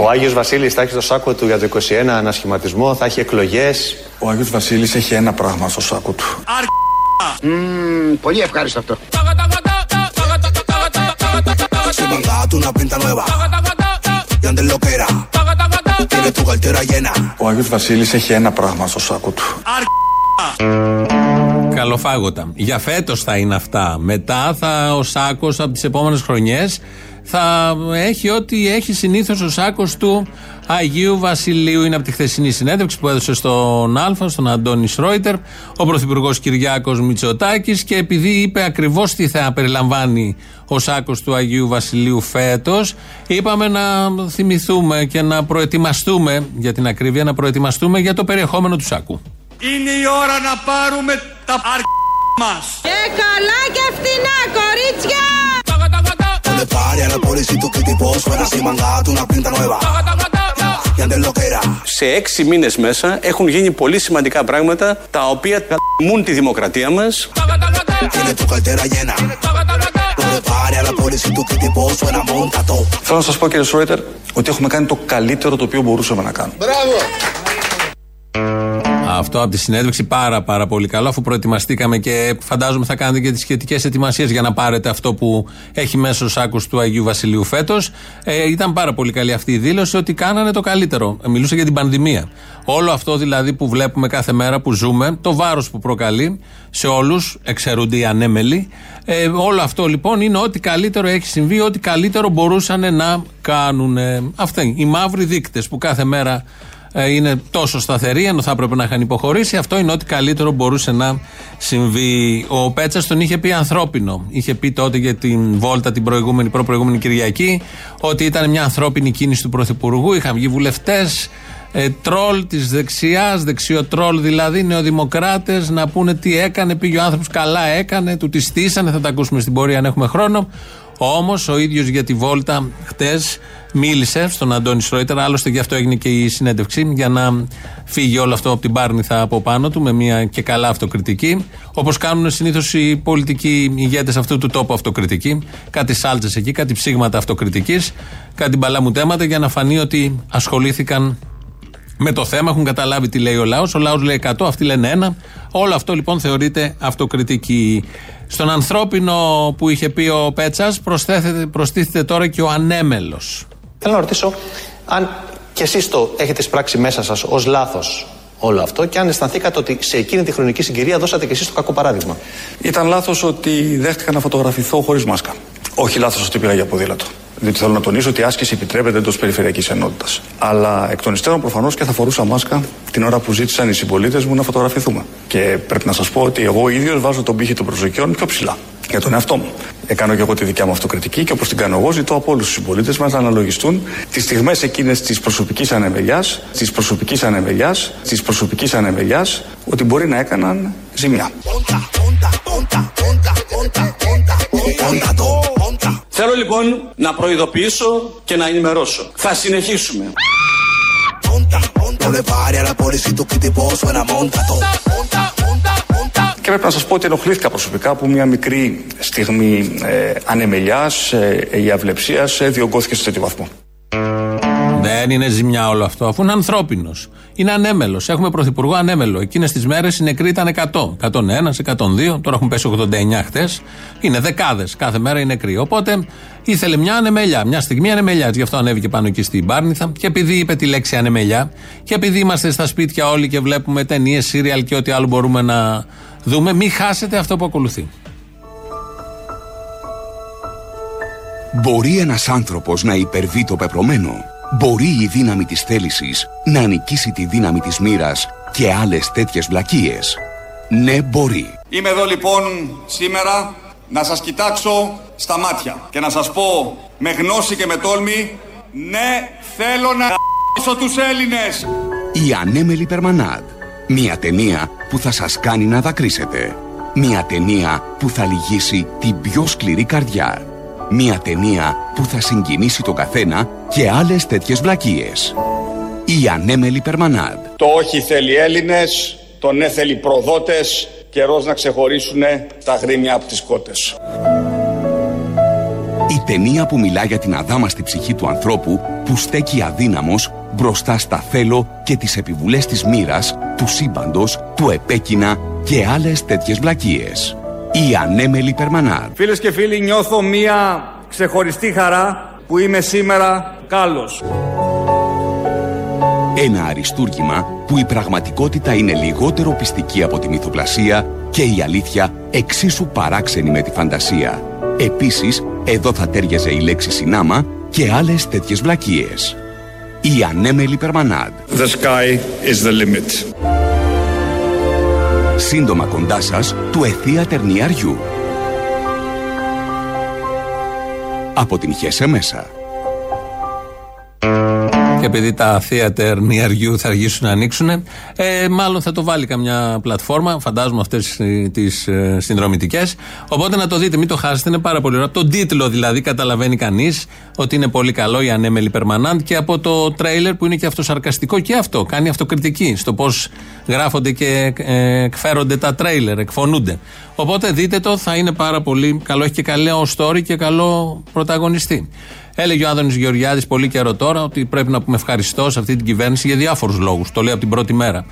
Ο Άγιος Βασίλης θα έχει στο σάκο του για το 21 ανασχηματισμό, θα έχει εκλογές. Ο Άγιος Βασίλης έχει ένα πράγμα στο σάκο του. Πολύ ευχάριστο αυτό. Ο Άγιος Βασίλης έχει ένα πράγμα στο σάκο του. Καλοφάγωτα. Για φέτος θα είναι αυτά. Μετά θα ο σάκος από τις επόμενες χρονιές θα έχει ό,τι έχει συνήθως ο σάκος του Αγίου Βασιλείου. Είναι από τη χθεσινή συνέντευξη που έδωσε στον Άλφα, στον Αντώνη Ρόιτερ, ο Πρωθυπουργός Κυριάκος Μητσοτάκης, και επειδή είπε ακριβώς τι θα περιλαμβάνει ο σάκος του Αγίου Βασιλείου φέτος, είπαμε να θυμηθούμε και να προετοιμαστούμε, για την ακρίβεια, να προετοιμαστούμε για το περιεχόμενο του σάκου. Είναι η ώρα να πάρουμε τα μας. Και καλά και φτηνά, κορίτσια! Σε 6 μήνες μέσα έχουν γίνει πολύ σημαντικά πράγματα τα οποία κατ***μουν τη δημοκρατία μας. Θέλω να σας πω, κύριε Σρόιτερ, ότι έχουμε κάνει το καλύτερο το οποίο μπορούσαμε να κάνουμε. Μπράβο! Αυτό από τη συνέντευξη πάρα πολύ καλό, αφού προετοιμαστήκαμε και φαντάζομαι θα κάνετε και τις σχετικές ετοιμασίες για να πάρετε αυτό που έχει μέσα ο σάκος του Αγίου Βασιλείου φέτος. Ήταν πάρα πολύ καλή αυτή η δήλωση ότι κάνανε το καλύτερο. Μιλούσε για την πανδημία. Όλο αυτό δηλαδή που βλέπουμε κάθε μέρα, που ζούμε, το βάρος που προκαλεί σε όλους, εξαιρούνται οι ανέμελοι. Όλο αυτό λοιπόν είναι ό,τι καλύτερο έχει συμβεί, ό,τι καλύτερο μπορούσαν να κάνουν. Αυτοί οι μαύροι δείκτες που κάθε μέρα είναι τόσο σταθερή, ενώ θα έπρεπε να είχαν υποχωρήσει. Αυτό είναι ό,τι καλύτερο μπορούσε να συμβεί. Ο Πέτσας τον είχε πει ανθρώπινο. Είχε πει τότε για την βόλτα την προηγούμενη Κυριακή ότι ήταν μια ανθρώπινη κίνηση του Πρωθυπουργού. Είχαν βγει βουλευτές, τρόλ της δεξιάς, δεξιοτρόλ δηλαδή, νεοδημοκράτες, να πούνε τι έκανε. Πήγε ο άνθρωπος, καλά έκανε, του τη στήσανε. Θα τα ακούσουμε στην πορεία αν έχουμε χρόνο. Όμως ο ίδιος για τη βόλτα χτες μίλησε στον Αντώνη Ρόιτερ, άλλωστε γι' αυτό έγινε και η συνέντευξη, για να φύγει όλο αυτό από την Πάρνηθα από πάνω του με μια και καλά αυτοκριτική, όπως κάνουν συνήθως οι πολιτικοί ηγέτες αυτού του τόπου αυτοκριτική, κάτι σάλτσες εκεί, κάτι ψήγματα αυτοκριτικής, κάτι μπαλαμουτέματα για να φανεί ότι ασχολήθηκαν με το θέμα, έχουν καταλάβει τι λέει ο λαός. Ο λαός λέει 100, αυτοί λένε 1. Όλο αυτό λοιπόν θεωρείται αυτοκριτική. Στον ανθρώπινο που είχε πει ο Πέτσας προστίθεται τώρα και ο ανέμελος. Θέλω να ρωτήσω αν κι εσείς το έχετε σπράξει μέσα σας ως λάθος όλο αυτό και αν αισθανθήκατε ότι σε εκείνη τη χρονική συγκυρία δώσατε κι εσείς το κακό παράδειγμα. Ήταν λάθος ότι δέχτηκα να φωτογραφηθώ χωρίς μάσκα. Όχι λάθος ότι πήγα για ποδήλατο. Διότι θέλω να τονίσω ότι η άσκηση επιτρέπεται εντός περιφερειακής ενότητας. Αλλά εκ των υστέρων προφανώς και θα φορούσα μάσκα την ώρα που ζήτησαν οι συμπολίτες μου να φωτογραφηθούμε. Και πρέπει να σας πω ότι εγώ ίδιος βάζω τον πύχη των προσδοκιών πιο ψηλά. Για τον εαυτό μου. Κάνω και εγώ τη δικιά μου αυτοκριτική και όπως την κάνω εγώ, ζητώ από όλους τους συμπολίτες μας να αναλογιστούν τις στιγμές εκείνες της προσωπικής ανεμελιάς, ότι μπορεί να έκαναν ζημιά. Θέλω λοιπόν να προειδοποιήσω και να ενημερώσω. Θα συνεχίσουμε. Και πρέπει να σας πω ότι ενοχλήθηκα προσωπικά που μια μικρή στιγμή ανεμελιάς ή αυλεψίας διωγγώθηκε σε τέτοιο βαθμό. Δεν είναι ζημιά όλο αυτό, αφού είναι ανθρώπινος. Είναι ανέμελος. Έχουμε πρωθυπουργό ανέμελο. Εκείνες τις μέρες οι νεκροί ήταν 100, 101, 102, τώρα έχουν πέσει 89 χτες. Είναι δεκάδες κάθε μέρα οι νεκροί. Οπότε ήθελε μια ανεμελιά, μια στιγμή ανεμελιάς. Γι' αυτό ανέβηκε πάνω εκεί στην Πάρνηθα. Και επειδή είπε τη λέξη ανεμελιά, και επειδή είμαστε στα σπίτια όλοι και βλέπουμε ταινίες, σύριαλ και ό,τι άλλο μπορούμε να δούμε, μην χάσετε αυτό που ακολουθεί. Μπορεί ένας άνθρωπος να υπερβεί το πεπρωμένο. Μπορεί η δύναμη της θέλησης να νικήσει τη δύναμη της μοίρας και άλλες τέτοιες βλακίες. Ναι, μπορεί. Είμαι εδώ λοιπόν σήμερα να σας κοιτάξω στα μάτια και να σας πω με γνώση και με τόλμη, ναι, θέλω να γ***σω τους Έλληνες. Η ανέμελη Περμανάντ. Μια ταινία που θα σας κάνει να δακρύσετε. Μια ταινία που θα λυγίσει την πιο σκληρή καρδιά. Μια ταινία που θα συγκινήσει τον καθένα και άλλες τέτοιες βλακίες. η ανέμελη περμανάντ. Το όχι θέλει Έλληνες, το ναι θέλει προδότες, καιρός να ξεχωρίσουν τα γρήμια από τις κότες. Η ταινία που μιλά για την αδάμαστη ψυχή του ανθρώπου που στέκει αδύναμος μπροστά στα θέλω και τις επιβουλές της μοίρας, του σύμπαντος, του επέκεινα και άλλες τέτοιες βλακίες. Η ανέμελη περμανά. Φίλες και φίλοι, νιώθω μία ξεχωριστή χαρά που είμαι σήμερα Κάλλος. Ένα αριστούργημα που η πραγματικότητα είναι λιγότερο πιστική από τη μυθοπλασία και η αλήθεια εξίσου παράξενη με τη φαντασία. Επίσης, εδώ θα τέριαζε η λέξη συνάμα και άλλες τέτοιες βλακίες. Η ανέμελη περμανάντ. The sky is the limit. Σύντομα κοντά σας του Εθία Τερνιαριού. Αποτυγχέσαι μέσα. Και επειδή τα θέατρα νιαριού θα αργήσουν να ανοίξουν, μάλλον θα το βάλει καμιά πλατφόρμα, φαντάζομαι αυτές τις συνδρομητικές. Οπότε να το δείτε, μην το χάσετε, είναι πάρα πολύ ωραίο. Από τον τίτλο δηλαδή καταλαβαίνει κανείς ότι είναι πολύ καλό η ανέμελη περμανάντ και από το τρέιλερ που είναι και αυτό σαρκαστικό και αυτό, κάνει αυτοκριτική στο πώς γράφονται και εκφέρονται τα τρέιλερ, εκφωνούνται. Οπότε δείτε το, θα είναι πάρα πολύ καλό, έχει και καλό story και καλό πρωταγωνιστή. Έλεγε ο Άδωνης Γεωργιάδης πολύ καιρό τώρα ότι πρέπει να πούμε ευχαριστώ σε αυτή την κυβέρνηση για διάφορους λόγους. Το λέω από την πρώτη μέρα.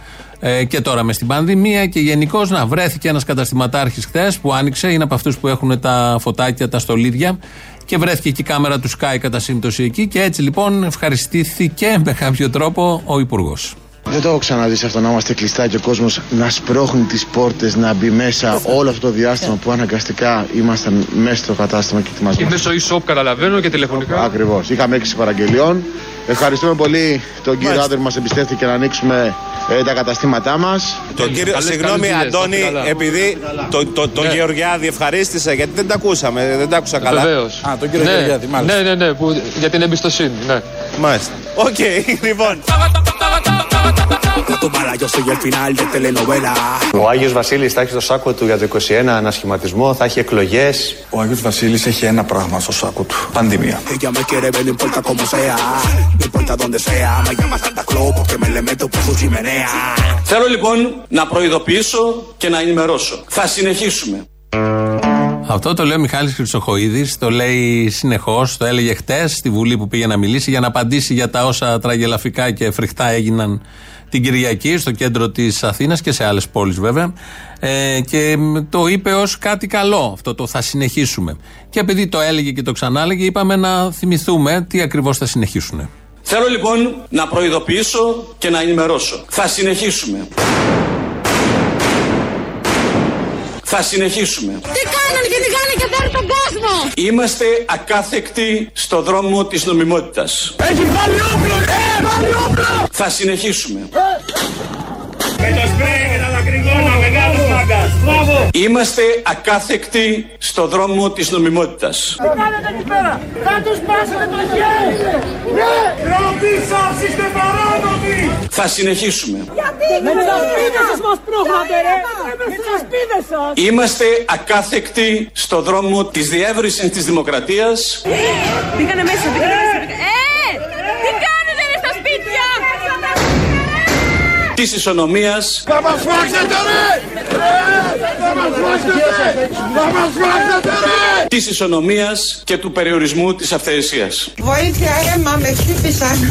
Και τώρα μες στην πανδημία και γενικώς να βρέθηκε ένας καταστηματάρχης χθες που άνοιξε, είναι από αυτούς που έχουν τα φωτάκια, τα στολίδια και βρέθηκε και η κάμερα του Sky κατά σύμπτωση εκεί και έτσι λοιπόν ευχαριστήθηκε με κάποιο τρόπο ο Υπουργός. Δεν το έχω ξαναδεί αυτό να είμαστε κλειστά και ο κόσμος να σπρώχνει τις πόρτες, να μπει μέσα όλο αυτό το διάστημα που αναγκαστικά ήμασταν μέσα στο κατάστημα και ετοιμαζόμαστε. Είναι στο e-shop, καταλαβαίνω, και τηλεφωνικά. Ακριβώς. Είχαμε 6 παραγγελιών. Ευχαριστούμε πολύ τον κύριο Άδερ που μας εμπιστεύτηκε να ανοίξουμε τα καταστήματά μας. Τον κύριο, συγγνώμη Αντώνη, επειδή τον Γεωργιάδη ευχαρίστησε, γιατί δεν τα ακούσαμε, δεν τα άκουσα καλά. Βεβαίως. Α, τον κύριο Γεωργιάδη, μάλιστα. Ναι, για την εμπιστοσύνη, ναι. Μάλιστα. Οκ, λοιπόν. Ο Άγιος Βασίλης θα έχει στο σάκο του για το 2021 ανασχηματισμό, θα έχει εκλογές. Ο Άγιος Βασίλης έχει ένα πράγμα στο σάκο του: πανδημία. Θέλω λοιπόν να προειδοποιήσω και να ενημερώσω. Θα συνεχίσουμε. Αυτό το λέει ο Μιχάλης Χρυσοχοΐδης, το λέει συνεχώς, το έλεγε χτες στη Βουλή που πήγε να μιλήσει για να απαντήσει για τα όσα τραγελαφικά και φρικτά έγιναν την Κυριακή στο κέντρο της Αθήνας και σε άλλες πόλεις βέβαια, και το είπε ως κάτι καλό αυτό το θα συνεχίσουμε και επειδή το έλεγε και το ξανάλεγε είπαμε να θυμηθούμε τι ακριβώς θα συνεχίσουν. Θέλω λοιπόν να προειδοποιήσω και να ενημερώσω. Θα συνεχίσουμε. Θα συνεχίσουμε. Τι κάνανε και τι κάνανε και τώρα τον κόσμο! Είμαστε ακάθεκτοι στο δρόμο της νομιμότητας. Έχει βάλει όπλο! Βάλει όπλο! Θα συνεχίσουμε. Με το σπρέι και τα δακρυγόνα, μεγάλος μάγκας. Μπράβο! Είμαστε ακάθεκτοι στο δρόμο της νομιμότητας. Τι κάνετε εκεί πέρα! Θα τους πάσετε το χέρι! Ναι! Ροπή σας είστε παράνομοι! Θα συνεχίσουμε. Γιατί με τις ασπίδες σας μας πρόχνατε ρε! Με τις ασπίδες σας! Είμαστε ακάθεκτοι στο δρόμο της διεύρυνσης της δημοκρατίας. Πήγανε μέσα, της ισονομίας. Θα μας φάξετε ρε! Θα μας φάξετε! Θα μας φάξετε ρε! Της ισονομίας και του περιορισμού της αυθαιρεσίας. Βοήθεια αίμα, με χτύπησαν.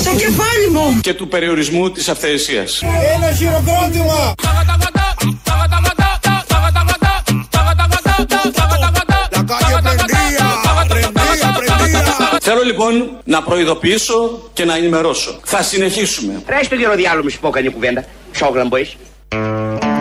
Στο κεφάλι μου! Και του περιορισμού της αυθαιρεσίας. Ένα χειροκρότημα! Θέλω λοιπόν να προειδοποιήσω και να ενημερώσω. Θα συνεχίσουμε. Ράζει το γεροδιάλο μου, σου πω κανένα κουβέντα. Σόγλαν μποείς.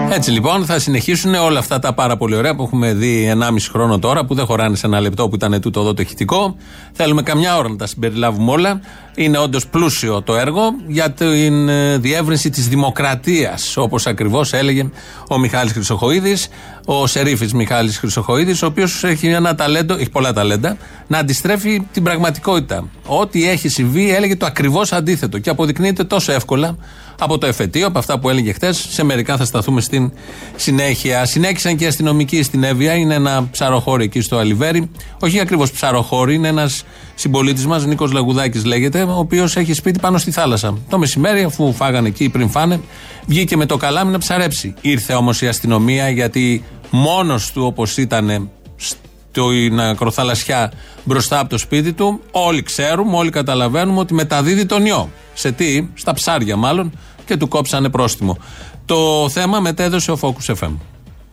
Έτσι λοιπόν θα συνεχίσουν όλα αυτά τα πάρα πολύ ωραία που έχουμε δει 1,5 χρόνο τώρα, που δεν χωράνε σε ένα λεπτό που ήταν τούτο εδώ το ηχητικό. Θέλουμε καμιά ώρα να τα συμπεριλάβουμε όλα. Είναι όντως πλούσιο το έργο για την διεύρυνση της δημοκρατίας, όπως ακριβώς έλεγε ο Μιχάλης Χρυσοχοΐδης, ο σερίφης Μιχάλης Χρυσοχοΐδης, ο οποίος έχει ένα ταλέντο, έχει πολλά ταλέντα, να αντιστρέφει την πραγματικότητα. Ό,τι έχει συμβεί έλεγε το ακριβώς αντίθετο και αποδεικνύεται τόσο εύκολα από το εφετείο, από αυτά που έλεγε χτες. Σε μερικά θα σταθούμε στην συνέχεια. Συνέχισαν και οι αστυνομικοί στην Εύβοια. Είναι ένα ψαροχώρι εκεί στο Αλιβέρι. Όχι ακριβώς ψαροχώρι, είναι ένας συμπολίτης μας, Νίκος Λαγουδάκης λέγεται, ο οποίος έχει σπίτι πάνω στη θάλασσα. Το μεσημέρι, αφού φάγανε εκεί πριν φάνε, βγήκε με το καλάμι να ψαρέψει. Ήρθε όμως η αστυνομία, γιατί μόνος του, όπως ήταν στην ακροθαλασσιά μπροστά από το σπίτι του, όλοι ξέρουμε, όλοι καταλαβαίνουμε ότι μεταδίδει τον ιό. Σε τι? Στα ψάρια μάλλον, και του κόψανε πρόστιμο. Το θέμα μετέδωσε ο Focus FM.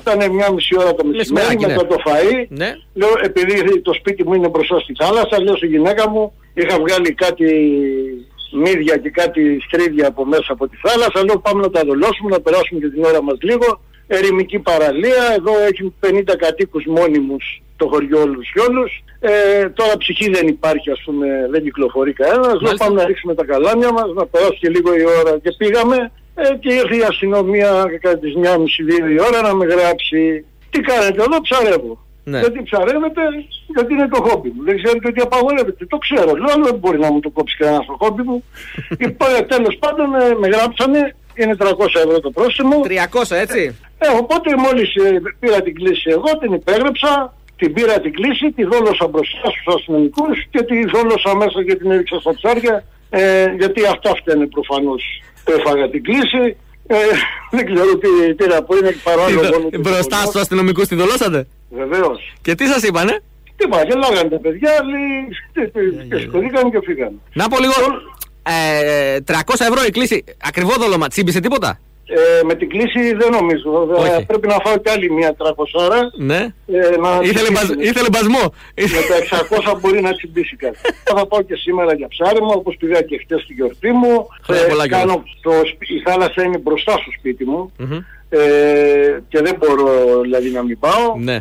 Ήταν μια μισή ώρα το μεσημέρι, μετά το φαΐ, ναι. Λέω, επειδή το σπίτι μου είναι μπροστά στη θάλασσα, λέω στη γυναίκα μου, είχα βγάλει κάτι μύδια και κάτι στρίδια από μέσα από τη θάλασσα, λέω πάμε να τα δολώσουμε, να περάσουμε και την ώρα μας λίγο. Ερημική παραλία, εδώ έχει 50 κατοίκους μόνιμους το χωριό όλους και όλους. Τώρα ψυχή δεν υπάρχει, ας πούμε, δεν κυκλοφορεί κανένας. Λέω πάμε να ρίξουμε τα καλάμια μας, να περάσει και λίγο η ώρα, και πήγαμε. Και ήρθε η αστυνομία κατά τις 1.30-2 η ώρα να με γράψει. Τι κάνετε εδώ? Ψαρεύω. Ναι. Γιατί ψαρεύετε? Γιατί είναι το χόμπι μου. Δεν ξέρετε ότι απαγορεύεται? Το ξέρω. Λέω δεν μπορεί να μου το κόψει κανένα το χόμπι μου. Τέλος πάντων με γράψανε. Είναι 300 ευρώ το πρόστιμο. 300 έτσι. Οπότε μόλις πήρα την κλήση εγώ, την υπέγραψα, την πήρα την κλήση, τη δόλωσα μπροστά στους αστυνομικούς και τη δόλωσα μέσα και την έριξα στα ψάρια, γιατί αυτά φταίνε προφανώς. Έφαγα την κλήση, δεν ξέρω τι να πω, είναι παράλογο. Μπροστά στους αστυνομικούς τη δολώσατε? Βεβαίως. Και τι σας είπανε? Τίποτα, γελάγανε τα παιδιά, σκοτήκανε και φύγανε. Να πω λίγο. 300 ευρώ η κλήση, ακριβό δόλωμα, τσίμπησε τίποτα? Με την κλήση δεν νομίζω. Πρέπει να φάω κι άλλη μια 300 ώρα. Ναι. Ήθελε μπασμό. Με τα 600 μπορεί να τσιμπήσει κάτι. Θα πάω και σήμερα για ψάρεμα, όπως πήγα και χτες στη γιορτή μου. Η θάλασσα είναι μπροστά στο σπίτι μου. Και δεν μπορώ δηλαδή να μην πάω. Ναι.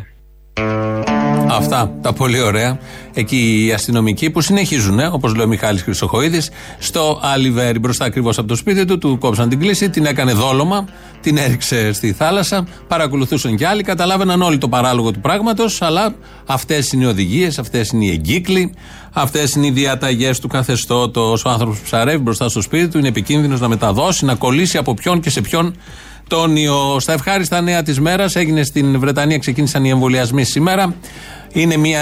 Αυτά τα πολύ ωραία. Εκεί οι αστυνομικοί που συνεχίζουν, όπως λέει ο Μιχάλης Χρυσοχοΐδης, στο Αλιβέρι, μπροστά ακριβώς από το σπίτι του, του κόψαν την κλήση, την έκανε δόλωμα, την έριξε στη θάλασσα, παρακολουθούσαν κι άλλοι, καταλάβαιναν όλοι το παράλογο του πράγματος, αλλά αυτές είναι οι οδηγίες, αυτές είναι οι εγκύκλοι, αυτές είναι οι διαταγές του καθεστώτος. Ο άνθρωπος που ψαρεύει μπροστά στο σπίτι του είναι επικίνδυνος να μεταδώσει, να κολλήσει από ποιον και σε ποιον. Στα ευχάριστα νέα της μέρας, έγινε στην Βρετανία, ξεκίνησαν οι εμβολιασμοί σήμερα. Είναι μια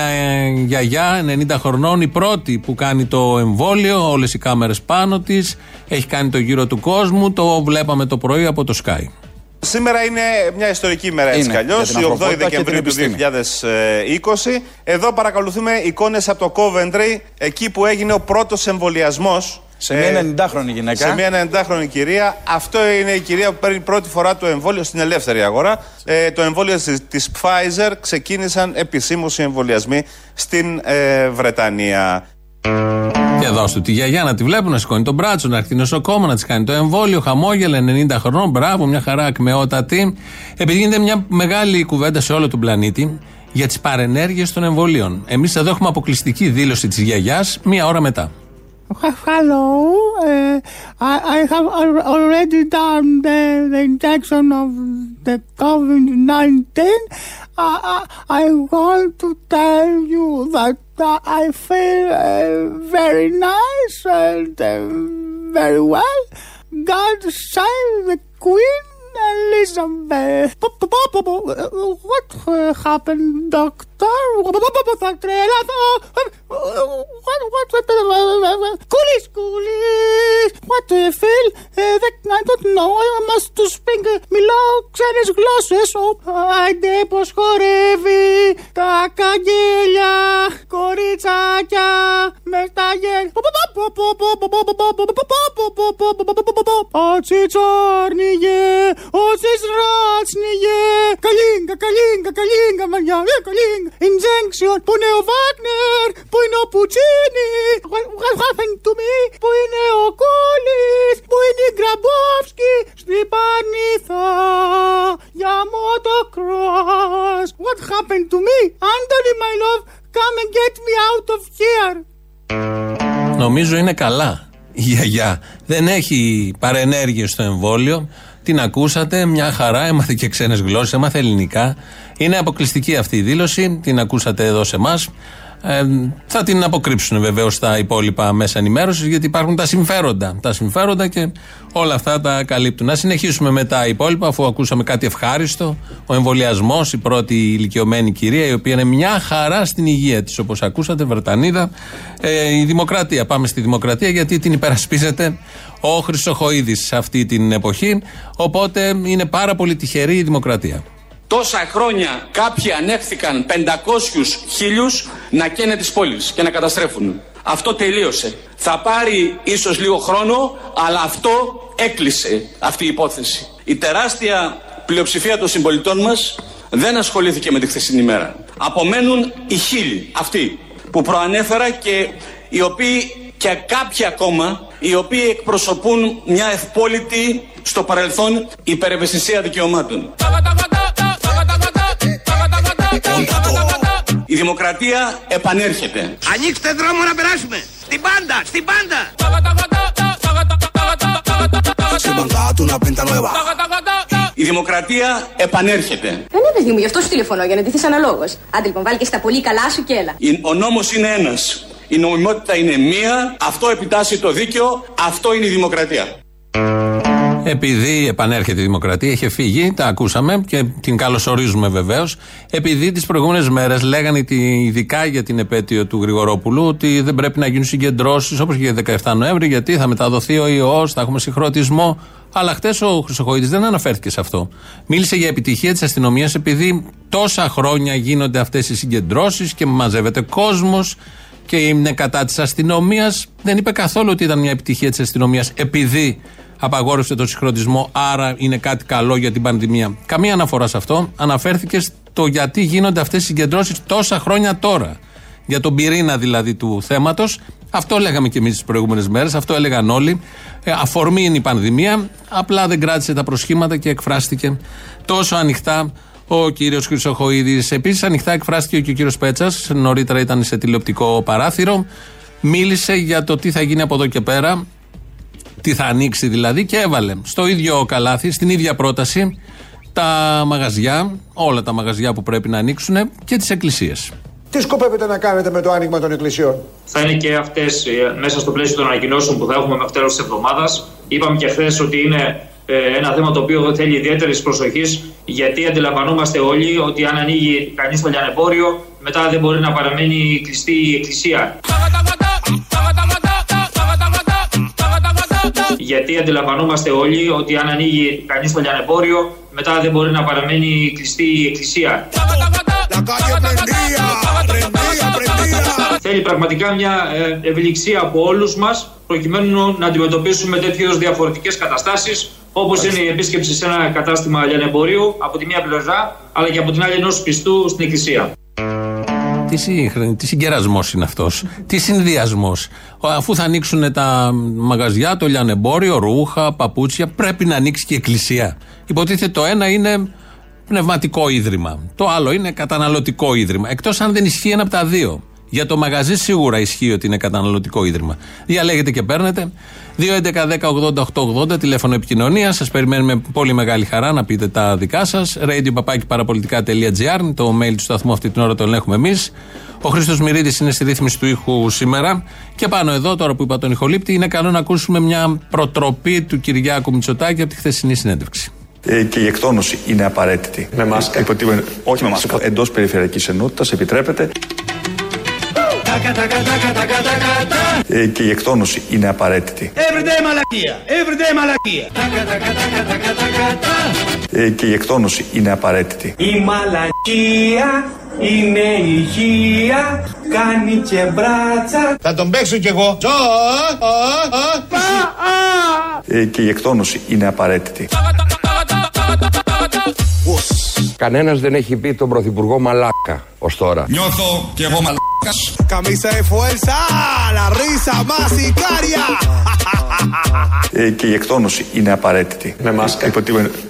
γιαγιά 90 χρονών, η πρώτη που κάνει το εμβόλιο, όλες οι κάμερες πάνω της, έχει κάνει το γύρο του κόσμου, το βλέπαμε το πρωί από το Sky. Σήμερα είναι μια ιστορική ημέρα, έτσι κι αλλιώς, η 8η Δεκεμβρίου του 2020. Εδώ παρακολουθούμε εικόνες από το Coventry, εκεί που έγινε ο πρώτος εμβολιασμός. Σε μια 90χρονη γυναίκα. Σε μια 90χρονη κυρία. Αυτό είναι η κυρία που παίρνει πρώτη φορά το εμβόλιο στην ελεύθερη αγορά. Το εμβόλιο της Pfizer, ξεκίνησαν επισήμως οι εμβολιασμοί στην Βρετανία. Και δώσου τη γιαγιά να τη βλέπουν, να σηκώνει τον μπράτσο, να έρθει νοσοκόμα, να τη κάνει το εμβόλιο. Χαμόγελα, 90 χρονών. Μπράβο, μια χαρά ακμεότατη. Επειδή γίνεται μια μεγάλη κουβέντα σε όλο τον πλανήτη για τις παρενέργειες των εμβολίων. Εμείς εδώ έχουμε αποκλειστική δήλωση της γιαγιάς μία ώρα μετά. Hello, I have already done the injection of the COVID-19. I want to tell you that I feel very nice and very well. God save the Queen Elizabeth. What happened, Doctor? Coolies, coolies. What do you feel? I don't know. I must speak. Μιλάω ξένες γλώσσες. Άιντε πως χορεύει τα καγγέλια κοριτσάκια με τα γέλια. Ο τσιτσόρνιγε, ο τσισράτσνιγε. Καλίνγκα, καλίνγκα, καλίνγκα, μανιά, καλίνγκα. Injection, που είναι ο Βάγνερ, που είναι ο Πουτσίνι. What happened to me? Που είναι ο Κόλλης, που είναι η Γκραμπόφσκι στην Πάρνηθα για motocross. What happened to me? Anthony, my love, come and get me out of here. Νομίζω είναι καλά η γιαγιά. Δεν έχει παρενέργειες στο εμβόλιο. Την ακούσατε, μια χαρά, έμαθε και ξένες γλώσσες, έμαθε ελληνικά. Είναι αποκλειστική αυτή η δήλωση, την ακούσατε εδώ σε εμάς. Θα την αποκρύψουν βεβαίως τα υπόλοιπα μέσα ενημέρωσης, γιατί υπάρχουν τα συμφέροντα. Τα συμφέροντα και όλα αυτά τα καλύπτουν. Να συνεχίσουμε με τα υπόλοιπα, αφού ακούσαμε κάτι ευχάριστο. Ο εμβολιασμός, η πρώτη ηλικιωμένη κυρία, η οποία είναι μια χαρά στην υγεία της, όπως ακούσατε, Βρετανίδα. Η δημοκρατία. Πάμε στη δημοκρατία, γιατί την υπερασπίζεται ο Χρυσοχοΐδης αυτή την εποχή. Οπότε είναι πάρα πολύ τυχερή η δημοκρατία. Τόσα χρόνια κάποιοι ανέχθηκαν 500.000 να καίνε τις πόλεις και να καταστρέφουν. Αυτό τελείωσε. Θα πάρει ίσως λίγο χρόνο, αλλά αυτό έκλεισε αυτή η υπόθεση. Η τεράστια πλειοψηφία των συμπολιτών μας δεν ασχολήθηκε με τη χθεσινή ημέρα. Απομένουν οι 1.000 αυτοί που προανέφερα και οι οποίοι και κάποιοι ακόμα οι οποίοι εκπροσωπούν μια ευπόλυτη στο παρελθόν υπερευαισθησία δικαιωμάτων. Η δημοκρατία επανέρχεται. Ανοίξτε δρόμο να περάσουμε. Στην πάντα, στην πάντα. Η δημοκρατία επανέρχεται. Κανένα παιδί μου, γι' αυτό σου τηλεφωνώ, για να ντυθείς αναλόγως. Άντε λοιπόν, βάλ και στα πολύ καλά σου και έλα. Ο νόμος είναι ένας. Η νομιμότητα είναι μία. Αυτό επιτάσσει το δίκαιο. Αυτό είναι η δημοκρατία. Επειδή επανέρχεται η δημοκρατία, είχε φύγει, τα ακούσαμε και την καλωσορίζουμε βεβαίως. Επειδή τις προηγούμενες μέρες λέγανε ειδικά για την επέτειο του Γρηγορόπουλου ότι δεν πρέπει να γίνουν συγκεντρώσεις όπως και για 17 Νοέμβρη, γιατί θα μεταδοθεί ο ιός, θα έχουμε συγχρονισμό. Αλλά χτες ο Χρυσοχοΐδης δεν αναφέρθηκε σε αυτό. Μίλησε για επιτυχία της αστυνομίας, επειδή τόσα χρόνια γίνονται αυτές οι συγκεντρώσεις και μαζεύεται κόσμος και είναι κατά της αστυνομίας. Δεν είπε καθόλου ότι ήταν μια επιτυχία της αστυνομίας επειδή απαγόρευσε τον συγχρονισμό, άρα είναι κάτι καλό για την πανδημία. Καμία αναφορά σε αυτό. Αναφέρθηκε στο γιατί γίνονται αυτές οι συγκεντρώσεις τόσα χρόνια τώρα. Για τον πυρήνα δηλαδή του θέματος. Αυτό λέγαμε και εμείς τις προηγούμενες μέρες, αυτό έλεγαν όλοι. Αφορμή είναι η πανδημία. Απλά δεν κράτησε τα προσχήματα και εκφράστηκε τόσο ανοιχτά ο κύριος Χρυσοχοΐδης. Επίσης, ανοιχτά εκφράστηκε και ο κύριος Πέτσας. Νωρίτερα ήταν σε τηλεοπτικό παράθυρο. Μίλησε για το τι θα γίνει από εδώ και πέρα. Τι θα ανοίξει δηλαδή, και έβαλε στο ίδιο καλάθι, στην ίδια πρόταση, τα μαγαζιά, όλα τα μαγαζιά που πρέπει να ανοίξουν και τις εκκλησίες. Τι σκοπεύετε να κάνετε με το άνοιγμα των εκκλησιών? Θα είναι και αυτές μέσα στο πλαίσιο των ανακοινώσεων που θα έχουμε μέχρι τέλος της εβδομάδας. Είπαμε και χθες ότι είναι ένα θέμα το οποίο θέλει ιδιαίτερης προσοχής, γιατί αντιλαμβανόμαστε όλοι ότι αν ανοίγει κανείς το λιανεμπόριο, μετά δεν μπορεί να παραμένει κλειστή η εκκλησία. Γιατί αντιλαμβανόμαστε όλοι ότι αν ανοίγει κανείς το λιανεμπόριο, μετά δεν μπορεί να παραμένει κλειστή η εκκλησία. Θέλει πραγματικά μια ευελιξία από όλους μας, προκειμένου να αντιμετωπίσουμε τέτοιες διαφορετικές καταστάσεις, όπως είναι η επίσκεψη σε ένα κατάστημα λιανεμπορίου από τη μία πλευρά, αλλά και από την άλλη ενός πιστού στην εκκλησία. Τι συγκερασμός είναι αυτός, τι συνδυασμός. Αφού θα ανοίξουν τα μαγαζιά, το λιανεμπόριο, ρούχα, παπούτσια, πρέπει να ανοίξει και η εκκλησία. Υποτίθεται το ένα είναι πνευματικό ίδρυμα, το άλλο είναι καταναλωτικό ίδρυμα. Εκτός αν δεν ισχύει ένα από τα δύο. Για το μαγαζί σίγουρα ισχύει ότι είναι καταναλωτικό ίδρυμα. Διαλέγετε και παίρνετε. 2.11.10.80.880 τηλέφωνο επικοινωνία. Σας περιμένουμε με πολύ μεγάλη χαρά να πείτε τα δικά σας. radio.parapolitica.gr το mail του σταθμού, αυτή την ώρα το ελέγχουμε εμείς. Ο Χρήστος Μυρίδης είναι στη ρύθμιση του ήχου σήμερα. Και πάνω εδώ, τώρα που είπα τον ηχολήπτη, είναι καλό να ακούσουμε μια προτροπή του Κυριάκου Μητσοτάκη από τη χθεσινή συνέντευξη. Και η εκτόνωση είναι απαραίτητη. Με μάσκα. Όχι με μάσκα. Εντός περιφερειακής ενότητας επιτρέπεται. Και η εκτόνωση είναι απαραίτητη. Everyday μαλακία. Everyday μαλακία. Και η εκτόνωση είναι απαραίτητη. Η μαλακία είναι υγεία. Κάνει και μπράτσα. Θα τον παίξω κι εγώ. Και η εκτόνωση είναι απαραίτητη. Κανένας δεν έχει πει τον πρωθυπουργό μαλάκα ως τώρα. Νιώθω κι εγώ μαλάκα. Καμίσα de fuerza, la risa más sicaria. Και η εκτόνωση είναι απαραίτητη. Με μάσκα.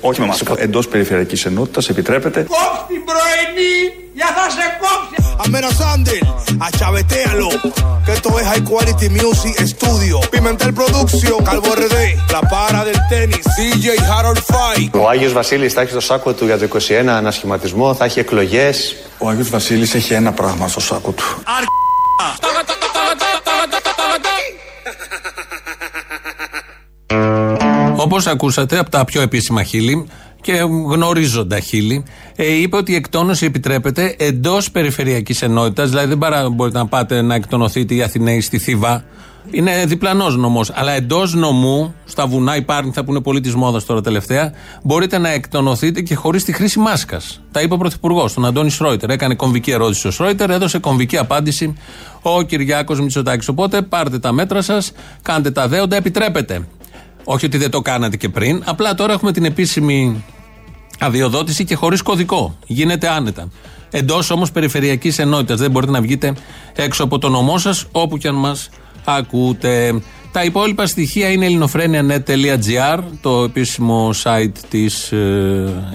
Όχι με μάσκα. Εντός περιφερειακής ενότητας επιτρέπεται. Κόψ' την πρωινή, για θα σε κόψει. I'm Mera Sandel, achavetealo. Que esto es High Quality Music Studio. Pimentel Producción, Calvo RD, La Para del Tenis, CJ Harold Fight. Ο Άγιος Βασίλης θα έχει στο σάκο του για το 2021 ένα σχηματισμό, θα έχει εκλογές. Ο Άγιος Βασίλης έχει ένα πράγμα στο σάκο του. Όπως ακούσατε από τα πιο επίσημα χείλη και γνωρίζοντα χείλη, είπε ότι η εκτόνωση επιτρέπεται εντός περιφερειακής ενότητας, δηλαδή δεν μπορείτε να πάτε να εκτονωθείτε οι Αθηναίοι στη Θήβα, είναι διπλανός νομός, αλλά εντός νομού, στα βουνά, η Πάρνηθα που είναι πολύ της μόδας τώρα τελευταία, μπορείτε να εκτονωθείτε και χωρίς τη χρήση μάσκας. Τα είπε ο Πρωθυπουργός, τον Αντώνη Ρόιτερ. Έκανε κομβική ερώτηση ο Ρόιτερ, έδωσε κομβική απάντηση ο Κυριάκος Μητσοτάκης. Οπότε πάρτε τα μέτρα σας, κάντε τα δέοντα, επιτρέπετε. Όχι ότι δεν το κάνατε και πριν, απλά τώρα έχουμε την επίσημη αδειοδότηση και χωρίς κωδικό. Γίνεται άνετα. Εντός όμως περιφερειακής ενότητας. Δεν μπορείτε να βγείτε έξω από το νομό σας, όπου και αν μας ακούτε. Τα υπόλοιπα στοιχεία είναι ελληνοφρένια.net.gr, το επίσημο site της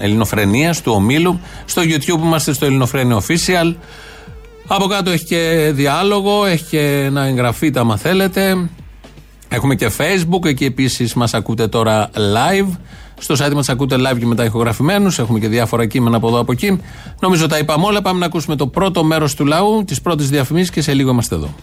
ελληνοφρενίας, του ομίλου. Στο YouTube είμαστε στο Ελληνοφρένια Official. Από κάτω έχει και διάλογο, έχει και ένα εγγραφήτα, άμα θέλετε. Έχουμε και Facebook, εκεί επίσης μας ακούτε τώρα live. Στο site μας ακούτε live και μετά ηχογραφημένους. Έχουμε και διάφορα κείμενα από εδώ από εκεί. Νομίζω τα είπαμε όλα. Πάμε να ακούσουμε το πρώτο μέρος του λαού, τις πρώτες διαφημίσεις και σε λίγο είμαστε εδώ.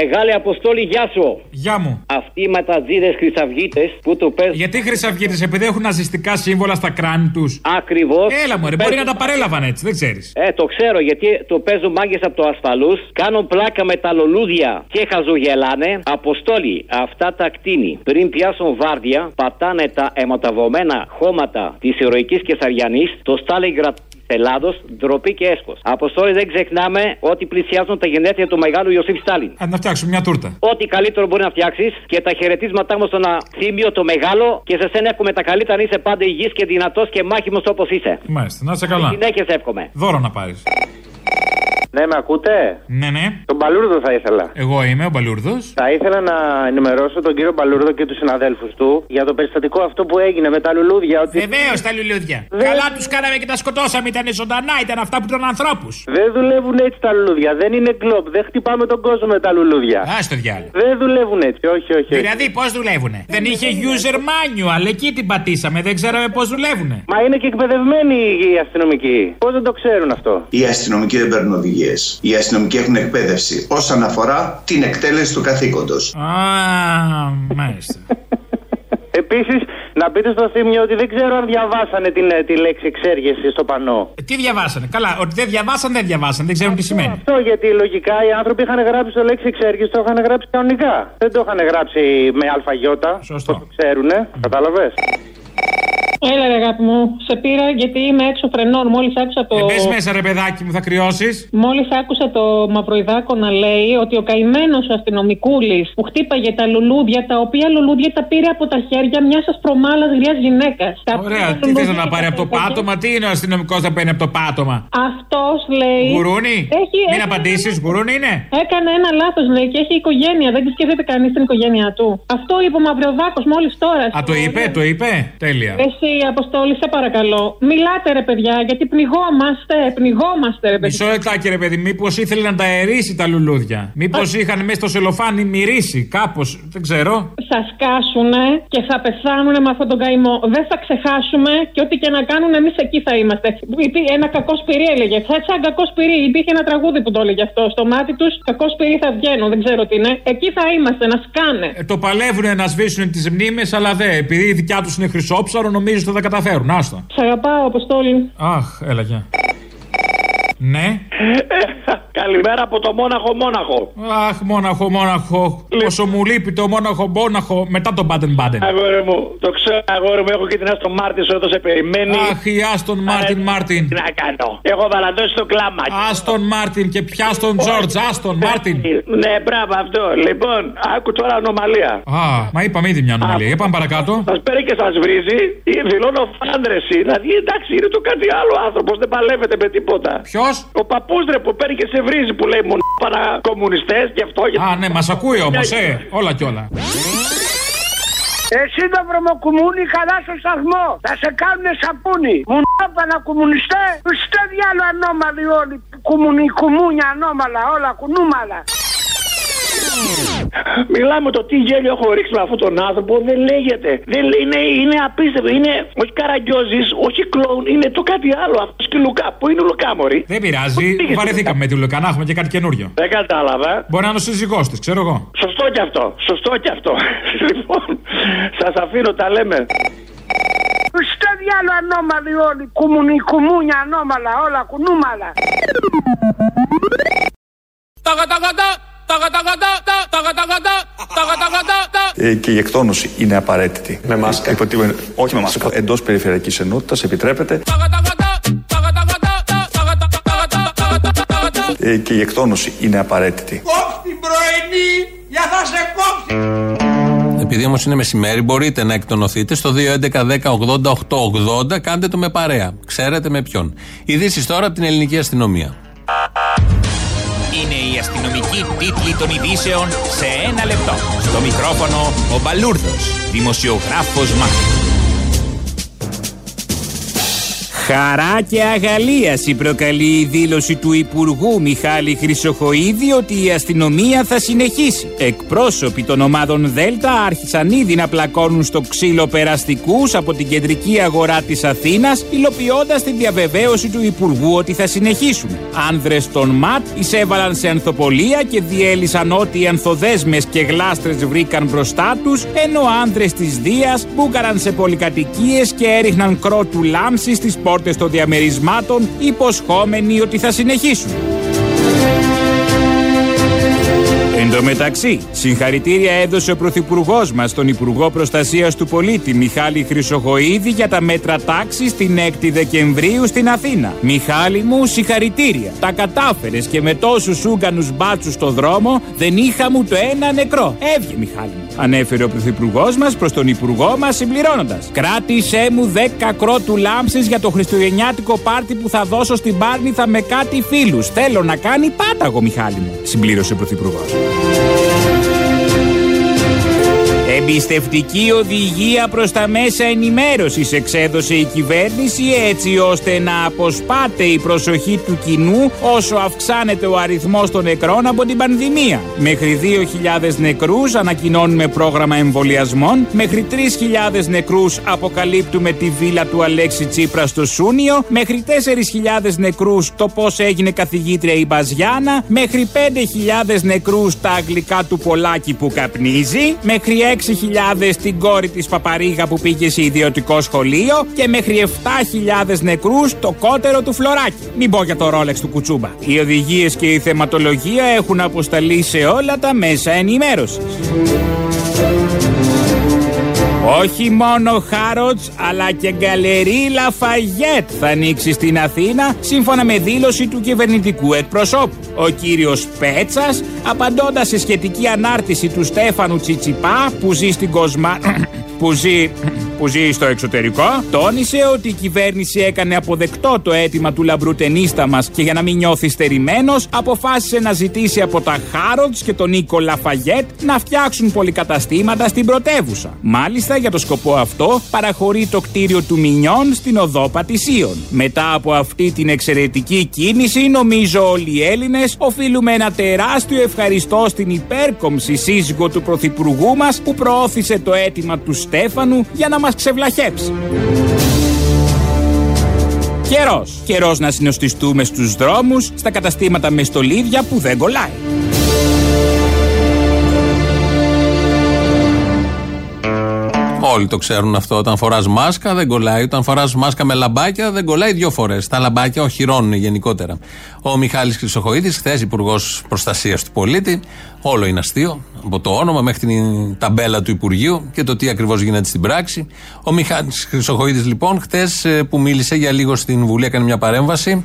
Μεγάλη Αποστόλη, γεια σου! Γεια μου! Αυτοί οι ματατζίδες χρυσαυγίτες που του παίζουν. Γιατί χρυσαυγίτες, επειδή έχουν ναζιστικά σύμβολα στα κράνη τους. Ακριβώς. Έλα μωρέ, μπορεί να τα παρέλαβαν έτσι, δεν ξέρεις. Το ξέρω, γιατί το παίζουν μάγκες από το ασφαλούς. Κάνουν πλάκα με τα λουλούδια και χαζογελάνε. Αποστόλη, αυτά τα κτίνη πριν πιάσουν βάρδια, πατάνε τα αιματοβωμένα χώματα της ηρωικής Κεσαριανής, το Στάλιγκραντ. Ελλάδος, ντροπή και έσχος. Αποστόλη, δεν ξεχνάμε ότι πλησιάζουν τα γενέθλια του μεγάλου Ιωσήφ Στάλιν. Αν να φτιάξουμε μια τούρτα. Ό,τι καλύτερο μπορεί να φτιάξεις και τα χαιρετίσματά μου στον Θήμιο το μεγάλο και σε σένα εύχομαι τα καλύτερα να είσαι πάντα υγιής και δυνατός και μάχημος όπως είσαι. Μάλιστα, να είσαι καλά. Συνέχεια σε εύχομαι. Δώρο να πάρεις. Ναι, με ακούτε? Ναι, ναι. Τον Μπαλούρδο θα ήθελα. Εγώ είμαι ο Μπαλούρδος. Θα ήθελα να ενημερώσω τον κύριο Μπαλούρδο και τους συναδέλφους του για το περιστατικό αυτό που έγινε με τα λουλούδια. Ότι... Βεβαίως τα λουλούδια. Καλά τους κάναμε και τα σκοτώσαμε. Ήταν ζωντανά, ήταν αυτά που ήταν ανθρώπους. Δεν δουλεύουν έτσι τα λουλούδια. Δεν είναι κλοπ. Δεν χτυπάμε τον κόσμο με τα λουλούδια. Α το διάλογο. Δεν δουλεύουν έτσι. Όχι, όχι. Δηλαδή πώς δουλεύουνε? Δεν είχε user manual. Εκεί την πατήσαμε. Δεν ξέραμε πώς δουλεύουνε. Μα είναι και εκπαιδευμένοι οι αστυνομικοί. Πώς δεν το ξέρουν αυτό? Οι αστυνομικοί δεν παίρνουν οδηγία. Οι αστυνομικοί έχουν εκπαίδευση όσον αφορά την εκτέλεση του καθήκοντος. Μάλιστα. Επίσης, να πείτε στο Θήμιο ότι δεν ξέρω αν διαβάσανε τη λέξη εξέργεση στο πανό. Τι διαβάσανε? Καλά, ότι δεν διαβάσανε, δεν ξέρουν τι σημαίνει. Αυτό γιατί λογικά οι άνθρωποι είχαν γράψει το λέξη εξέργεση, το είχαν γράψει κανονικά. Δεν το είχαν γράψει με αλφαγιώτα. Σωστό. Το ξέρουνε, κατάλαβες. Έλα ρε αγάπη μου, σε πήρα γιατί είμαι έξω φρενών. Μόλις άκουσα το. Μπες μέσα ρε παιδάκι μου, θα κρυώσεις. Μόλις άκουσα το Μαυροϊδάκο να λέει ότι ο καημένος αστυνομικούλης που χτύπαγε τα λουλούδια, τα οποία λουλούδια τα πήρε από τα χέρια μιας ασπρομάλας γριάς γυναίκας. Ωραία, τι θες να πάρει από το πάτωμα, τι είναι ο αστυνομικός να παίρνει από το πάτωμα? Αυτός λέει. Γουρούνι, μην απαντήσεις, γουρούνι είναι. Έκανε ένα λάθος λέει και έχει οικογένεια, δεν τη σκέφτεται κανείς την οικογένειά του. Αυτό είπε ο Μαυροϊδάκος μόλις τώρα. Α, το είπε, το είπε. Τέλεια. Αποστόλη, σε παρακαλώ. Μιλάτε ρε παιδιά, γιατί πνιγόμαστε ρε παιδιά. Μισό λεπτάκι ρε παιδί, μήπως ήθελε να τα αερίσει τα λουλούδια? Μήπως είχαν μέσα στο σελοφάνι μυρίσει κάπως, δεν ξέρω. Θα σκάσουνε και θα πεθάνουνε με αυτόν τον καημό. Δεν θα ξεχάσουμε και ό,τι και να κάνουν εμείς εκεί θα είμαστε. Ένα κακό σπυρί έλεγε. Σαν κακό σπυρί, υπήρχε ένα τραγούδι που το έλεγε αυτό. Στο μάτι τους κακό σπυρί θα βγαίνουν, δεν ξέρω τι είναι. Εκεί θα είμαστε, να σκάνε. Το παλεύουνε να σβήσουν τις μνήμες, αλλά δε, επειδή η δικιά τους είναι χρυσόψαρο, νομίζω ότι θα τα καταφέρουν. Άστα. Σ' αγαπάω, Αποστόλη. Αχ, έλα για. Ναι. Καλημέρα από το Μόναχο. Αχ, Μόναχο. Πόσο μου λείπει το Μόναχο μετά τον Μπάντεν. Αγόρι μου, το ξέρω, αγόρι μου, έχω και την Άστον Μάρτιν, όταν σε περιμένει. Αχ, η Άστον Μάρτιν. Τι να κάνω, έχω βαλαντώσει το κλάμα. Άστον Μάρτιν και πια στον Τζόρτζ, Άστον Μάρτιν. Ναι, μπράβο αυτό. Λοιπόν, άκου τώρα ανομαλία. Μα είπαμε ήδη μια ανομαλία. Για πάμε παρακάτω. Σα παίρνει και σα βρίζει, δηλώνω φάντρεση. Δηλαδή, εντάξει, είναι το κάτι άλλο άνθρωπο, δεν παλεύεται με τίποτα. Ποιο? Ο παππούς ρε που παίρνει και σε βρίζει που λέει μου παρακομμουνιστές και αυτό. Α, ναι, μας ακούει όμως, όλα κι όλα. Εσύ το βρωμοκουμούνι, καλά στο σταθμό. Θα σε κάνουνε σαπούνι. Μουνόπανα κομμουνιστέ. Ουστε διάλο ανώμαλοι όλοι. Κουμούνια ανώμαλα, όλα κουνούμαλα. Μιλάμε το τι γέλιο έχω ρίξει με αυτόν τον άνθρωπο. Δεν λέγεται. Είναι απίστευτο. Είναι όχι καραγκιόζης, όχι κλόουν. Είναι το κάτι άλλο. Αυτός και Λουκά. Πού είναι ο Λουκά, μωρή? Δεν πειράζει. Βαρεθήκαμε με τη Λουκά. Να έχουμε και κάτι καινούριο. Δεν κατάλαβα. Μπορεί να είναι ο σύζυγός της, ξέρω εγώ. Σωστό κι αυτό. Σωστό κι αυτό. Λοιπόν, σας αφήνω, τα λέμε. Στο διάλο ανώμαλοι όλοι. Κουμούνια ανώμαλα, όλα κουνούμαλα. Και η εκτόνωση είναι απαραίτητη. Με μάσκα. Όχι με μάσκα. Εντός περιφερειακής ενότητας επιτρέπεται. Και η εκτόνωση είναι απαραίτητη. Κόψ' την πρωινή, για θα σε κόψει. Επειδή όμως είναι μεσημέρι, μπορείτε να εκτονωθείτε στο 2.11.10.80.880. Κάντε το με παρέα. Ξέρετε με ποιον. Ειδήσεις τώρα από την ελληνική αστυνομία. Είναι η αστυνομική τίτλη των ειδήσεων σε ένα λεπτό. Στο μικρόφωνο ο Μπαλούρδος, δημοσιογράφος Μάχης. Χαρά και αγαλίαση προκαλεί η δήλωση του Υπουργού Μιχάλη Χρυσοχοΐδη ότι η αστυνομία θα συνεχίσει. Εκπρόσωποι των ομάδων Δέλτα άρχισαν ήδη να πλακώνουν στο ξύλο περαστικούς από την κεντρική αγορά της Αθήνας, υλοποιώντας τη διαβεβαίωση του Υπουργού ότι θα συνεχίσουν. Άνδρες των ΜΑΤ εισέβαλαν σε ανθοπολία και διέλυσαν ό,τι οι ανθοδέσμες και γλάστρες βρήκαν μπροστά τους, ενώ άνδρες της Δίας μπούκαραν σε πολυκατοικίες και έριχναν κρότου λάμψη στις πόρτες των διαμερισμάτων, υποσχόμενοι ότι θα συνεχίσουν. Εν τω μεταξύ, συγχαρητήρια έδωσε ο Πρωθυπουργός μας στον Υπουργό Προστασίας του Πολίτη Μιχάλη Χρυσοχοΐδη για τα μέτρα τάξης την 6η Δεκεμβρίου στην Αθήνα. Μιχάλη μου, συγχαρητήρια. Τα κατάφερες και με τόσους ούγκανους μπάτσους στο δρόμο δεν είχαμε ούτε ένα νεκρό. Έβγε, Μιχάλη μου. Ανέφερε ο Πρωθυπουργός μας προς τον Υπουργό μας συμπληρώνοντας: κράτησέ μου 10 κρότου λάμψης για το χριστουγεννιάτικο πάρτι που θα δώσω στην Πάρνηθα με κάτι φίλους. Θέλω να κάνει πάταγο, Μιχάλη μου, συμπλήρωσε ο Πρωθυπουργός. Εμπιστευτική οδηγία προς τα μέσα ενημέρωσης εξέδωσε η κυβέρνηση έτσι ώστε να αποσπάται η προσοχή του κοινού όσο αυξάνεται ο αριθμός των νεκρών από την πανδημία. Μέχρι 2.000 νεκρούς ανακοινώνουμε πρόγραμμα εμβολιασμών, μέχρι 3.000 νεκρούς αποκαλύπτουμε τη βίλα του Αλέξη Τσίπρα στο Σούνιο, μέχρι 4.000 νεκρούς το πώς έγινε καθηγήτρια η Μπαζιάνα, μέχρι 5.000 νεκρούς τα αγγλικά του Πολάκη που καπνίζει, μέχρι 6.000 την κόρη της Παπαρίγα που πήγε σε ιδιωτικό σχολείο και μέχρι 7.000 νεκρούς το κότερο του Φλωράκη. Μην πω για το Ρόλεξ του Κουτσούμπα. Οι οδηγίες και η θεματολογία έχουν αποσταλεί σε όλα τα μέσα ενημέρωσης. Όχι μόνο Harrods αλλά και Galeries Lafayette θα ανοίξει στην Αθήνα σύμφωνα με δήλωση του κυβερνητικού εκπροσώπου. Ο κύριος Πέτσας, απαντώντας σε σχετική ανάρτηση του Στέφανου Τσιτσιπά που ζει στην που ζει στο εξωτερικό, τόνισε ότι η κυβέρνηση έκανε αποδεκτό το αίτημα του λαμπρουτενίστα μας και για να μην νιώθει στερημένος, αποφάσισε να ζητήσει από τα Harrods και τον Νίκολα Φαγιέτ να φτιάξουν πολυκαταστήματα στην πρωτεύουσα. Μάλιστα, για το σκοπό αυτό, παραχωρεί το κτίριο του Μινιόν στην οδό Πατησίων. Μετά από αυτή την εξαιρετική κίνηση, νομίζω όλοι οι Έλληνες οφείλουμε ένα τεράστιο ευχαριστώ στην υπέρκομψη σύζυγο του Πρωθυπουργού μας που προώθησε το αίτημα του Στέφανου για να μας ξεβλαχέψει. Καιρός. Καιρός να συνοστιστούμε στους δρόμους, στα καταστήματα με στολίδια που δεν κολλάει. Όλοι το ξέρουν αυτό. Όταν φοράς μάσκα δεν κολλάει. Όταν φοράς μάσκα με λαμπάκια δεν κολλάει δύο φορές. Τα λαμπάκια οχυρώνουν γενικότερα. Ο Μιχάλης Χρυσοχοΐδης, χθες Υπουργός Προστασίας του Πολίτη, όλο είναι αστείο. Από το όνομα μέχρι την ταμπέλα του Υπουργείου και το τι ακριβώς γίνεται στην πράξη. Ο Μιχάλης Χρυσοχοΐδης, λοιπόν, χθες που μίλησε για λίγο στην Βουλή, έκανε μια παρέμβαση.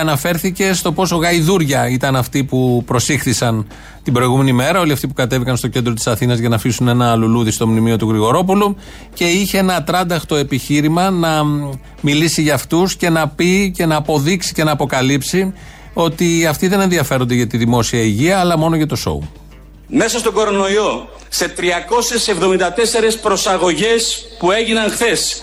Αναφέρθηκε στο πόσο γαϊδούρια ήταν αυτοί που προσήχθησαν την προηγούμενη μέρα, όλοι αυτοί που κατέβηκαν στο κέντρο της Αθήνας για να αφήσουν ένα λουλούδι στο μνημείο του Γρηγορόπουλου, και είχε ένα ατράνταχτο επιχείρημα να μιλήσει για αυτούς και να πει και να αποδείξει και να αποκαλύψει ότι αυτοί δεν ενδιαφέρονται για τη δημόσια υγεία αλλά μόνο για το σοου. Μέσα στον κορονοϊό, σε 374 προσαγωγές που έγιναν χθες,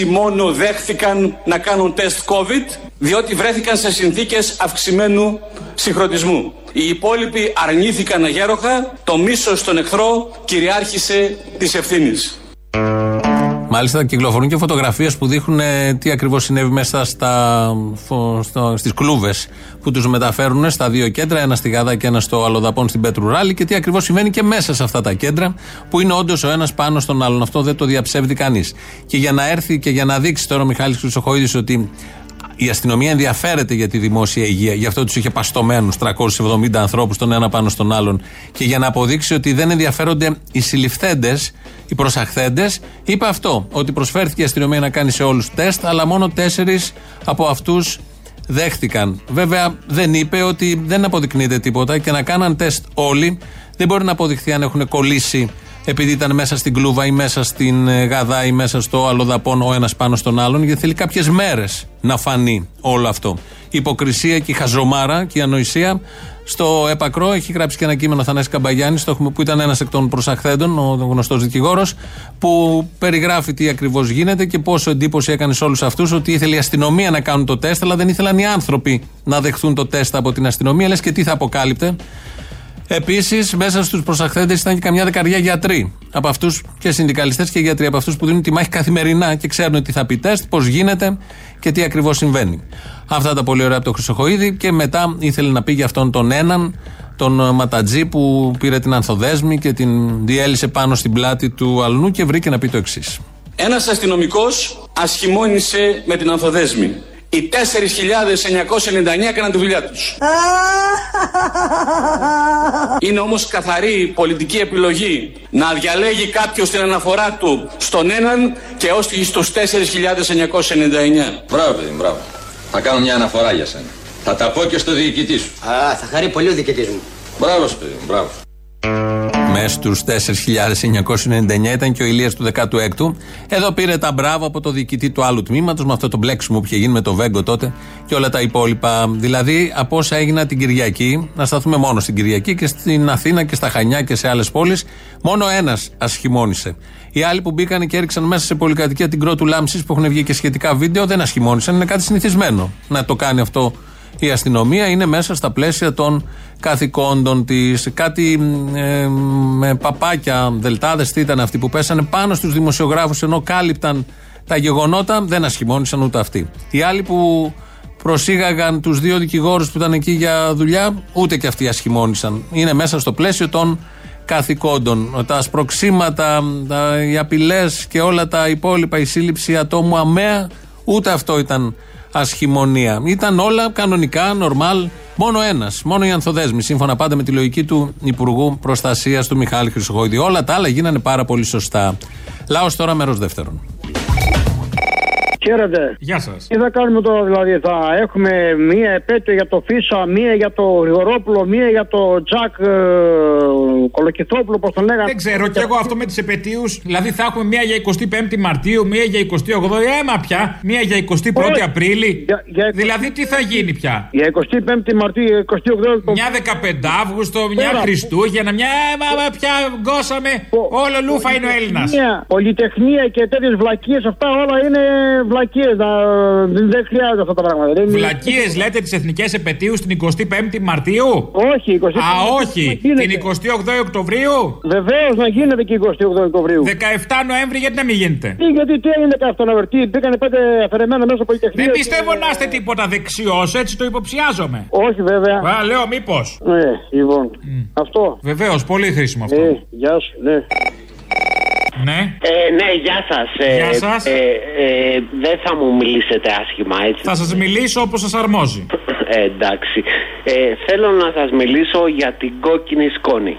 6 μόνο δέχθηκαν να κάνουν τεστ COVID, διότι βρέθηκαν σε συνθήκες αυξημένου συγχρονισμού. Οι υπόλοιποι αρνήθηκαν αγέροχα, το μίσος στον εχθρό κυριάρχησε της ευθύνης. Μάλιστα, κυκλοφορούν και φωτογραφίες που δείχνουν τι ακριβώς συνέβη μέσα στις κλούβες που τους μεταφέρουν στα δύο κέντρα, ένα στη Γαδά και ένα στο Αλοδαπών στην Πέτρου Ράλη, και τι ακριβώς συμβαίνει και μέσα σε αυτά τα κέντρα που είναι όντως ο ένας πάνω στον άλλον. Αυτό δεν το διαψεύδει κανείς. Και για να έρθει και για να δείξει τώρα ο Μιχάλης Χρυσοχοΐδης ότι η αστυνομία ενδιαφέρεται για τη δημόσια υγεία, γι' αυτό τους είχε παστωμένους 370 ανθρώπους τον ένα πάνω στον άλλον, και για να αποδείξει ότι δεν ενδιαφέρονται οι συλληφθέντες, οι προσαχθέντες, είπε αυτό, ότι προσφέρθηκε η αστυνομία να κάνει σε όλους τεστ, αλλά μόνο 4 από αυτούς δέχτηκαν. Βέβαια δεν είπε ότι δεν αποδεικνύεται τίποτα, και να κάναν τεστ όλοι δεν μπορεί να αποδειχθεί αν έχουν κολλήσει επειδή ήταν μέσα στην κλούβα ή μέσα στην Γαδά ή μέσα στο Αλοδαπών ο ένας πάνω στον άλλον, γιατί θέλει κάποιες μέρες να φανεί όλο αυτό. Η υποκρισία και η χαζομάρα και η ανοησία στο έπακρο. Έχει γράψει και ένα κείμενο ο Θανάσης Καμπαγιάννης, που ήταν ένας εκ των προσαχθέντων, ο γνωστός δικηγόρος, που περιγράφει τι ακριβώς γίνεται και πόσο εντύπωση έκανε σε όλους αυτούς ότι ήθελε η αστυνομία να κάνουν το τεστ, αλλά δεν ήθελαν οι άνθρωποι να δεχθούν το τεστ από την αστυνομία. Λες και τι θα αποκάλυπτε. Επίσης, μέσα στους προσαχθέντες ήταν και καμιά δεκαριά γιατροί. Από αυτούς και συνδικαλιστές και γιατροί, από αυτούς που δίνουν τη μάχη καθημερινά και ξέρουν τι θα πει τεστ, πώς γίνεται και τι ακριβώς συμβαίνει. Αυτά τα πολύ ωραία από τον Χρυσοχοΐδη, και μετά ήθελε να πει για αυτόν τον έναν, τον ματατζή που πήρε την ανθοδέσμη και την διέλυσε πάνω στην πλάτη του αλνού, και βρήκε να πει το εξής. Ένας αστυνομικός ασχημώνησε με την ανθοδέσμη. Οι 4.999 έκαναν τη δουλειά τους. Είναι όμως καθαρή πολιτική επιλογή να διαλέγει κάποιος την αναφορά του στον έναν και ως στους 4.999. Μπράβο, μπράβο. Θα κάνω μια αναφορά για σένα. Θα τα πω και στο διοικητή σου. Α, θα χαρεί πολύ ο διοικητής μου. Μπράβο, παιδί, μπράβο. Μες στους 4.999 ήταν και ο Ηλίας του 16ου. Εδώ πήρε τα μπράβο από το διοικητή του άλλου τμήματος, με αυτό το μπλέξιμο που είχε γίνει με το Βέγκο τότε και όλα τα υπόλοιπα. Δηλαδή, από όσα έγινα την Κυριακή, να σταθούμε μόνο στην Κυριακή, και στην Αθήνα και στα Χανιά και σε άλλες πόλεις, μόνο ένας ασχημώνησε. Οι άλλοι που μπήκαν και έριξαν μέσα σε πολυκατοικία την Κρότου Λάμψης, που έχουν βγει και σχετικά βίντεο, δεν ασχημώνησαν. Είναι κάτι συνηθισμένο να το κάνει αυτό η αστυνομία, είναι μέσα στα πλαίσια των καθηκόντων της. Κάτι με παπάκια, δελτάδες, τι ήταν αυτοί που πέσανε πάνω στους δημοσιογράφους ενώ κάλυπταν τα γεγονότα, δεν ασχημώνησαν ούτε αυτοί. Οι άλλοι που προσήγαγαν τους δύο δικηγόρους που ήταν εκεί για δουλειά, ούτε και αυτοί ασχημώνησαν. Είναι μέσα στο πλαίσιο των καθηκόντων. Τα σπροξήματα, οι απειλές και όλα τα υπόλοιπα, η σύλληψη ατόμου αμαία, ούτε αυτό ήταν ασχημονία. Ήταν όλα κανονικά, νορμάλ, μόνο ένας, μόνο οι ανθοδέσμοι, σύμφωνα πάντα με τη λογική του Υπουργού Προστασίας του Μιχάλη Χρυσοχοΐδη. Όλα τα άλλα γίνανε πάρα πολύ σωστά. Λάος τώρα, μέρος δεύτερον. Χαίρετε. Γεια σας. Τι θα κάνουμε τώρα, δηλαδή, θα έχουμε μία επέτειο για το Φίσα, μία για το Γρηγορόπουλο, μία για το Τζακ Κολοκυθόπουλο, πώς τον λέγανε. Δεν ξέρω, κι εγώ αυτό με τις επετείους. Δηλαδή θα έχουμε μία για 25η Μαρτίου, μία για 28η, έμα πια, μία για 21η Απρίλη. Δηλαδή τι θα γίνει πια. Για 25η Μαρτίου, 28η. Μια 15 Αύγουστο, μια Χριστούγεννα, μια έμα πια γκώσαμε. Όλο λούφα είναι ο Έλληνας. Πολυτεχνία και τέτοιες βλακίες, αυτά όλα είναι βλακίες, δεν χρειάζεται αυτά τα πράγματα. Βλακίες λέτε τις εθνικές επετείους την 25η Μαρτίου. Όχι, 25η. Α, όχι, την 28η Οκτωβρίου. Βεβαίως να γίνεται και 28η Οκτωβρίου. 17 Νοέμβρη, γιατί να μην γίνεται. Γιατί τι έγινε κάθε Νοέμβρη, πήγανε 5 αφαιρεμένα μέσα από Πολυτεχνείο. Δεν πιστεύω να είστε τίποτα δεξιός, έτσι το υποψιάζομαι. Όχι, βέβαια. Α, λέω μήπως. Ναι, λοιπόν. Αυτό. Βεβαίως, πολύ χρήσιμο αυτό. Γεια σου, ναι. Ναι. Ναι, γεια σας. Δεν θα μου μιλήσετε άσχημα, έτσι. Θα σας μιλήσω όπως σας αρμόζει. Εντάξει. Θέλω να σας μιλήσω για την κόκκινη σκόνη.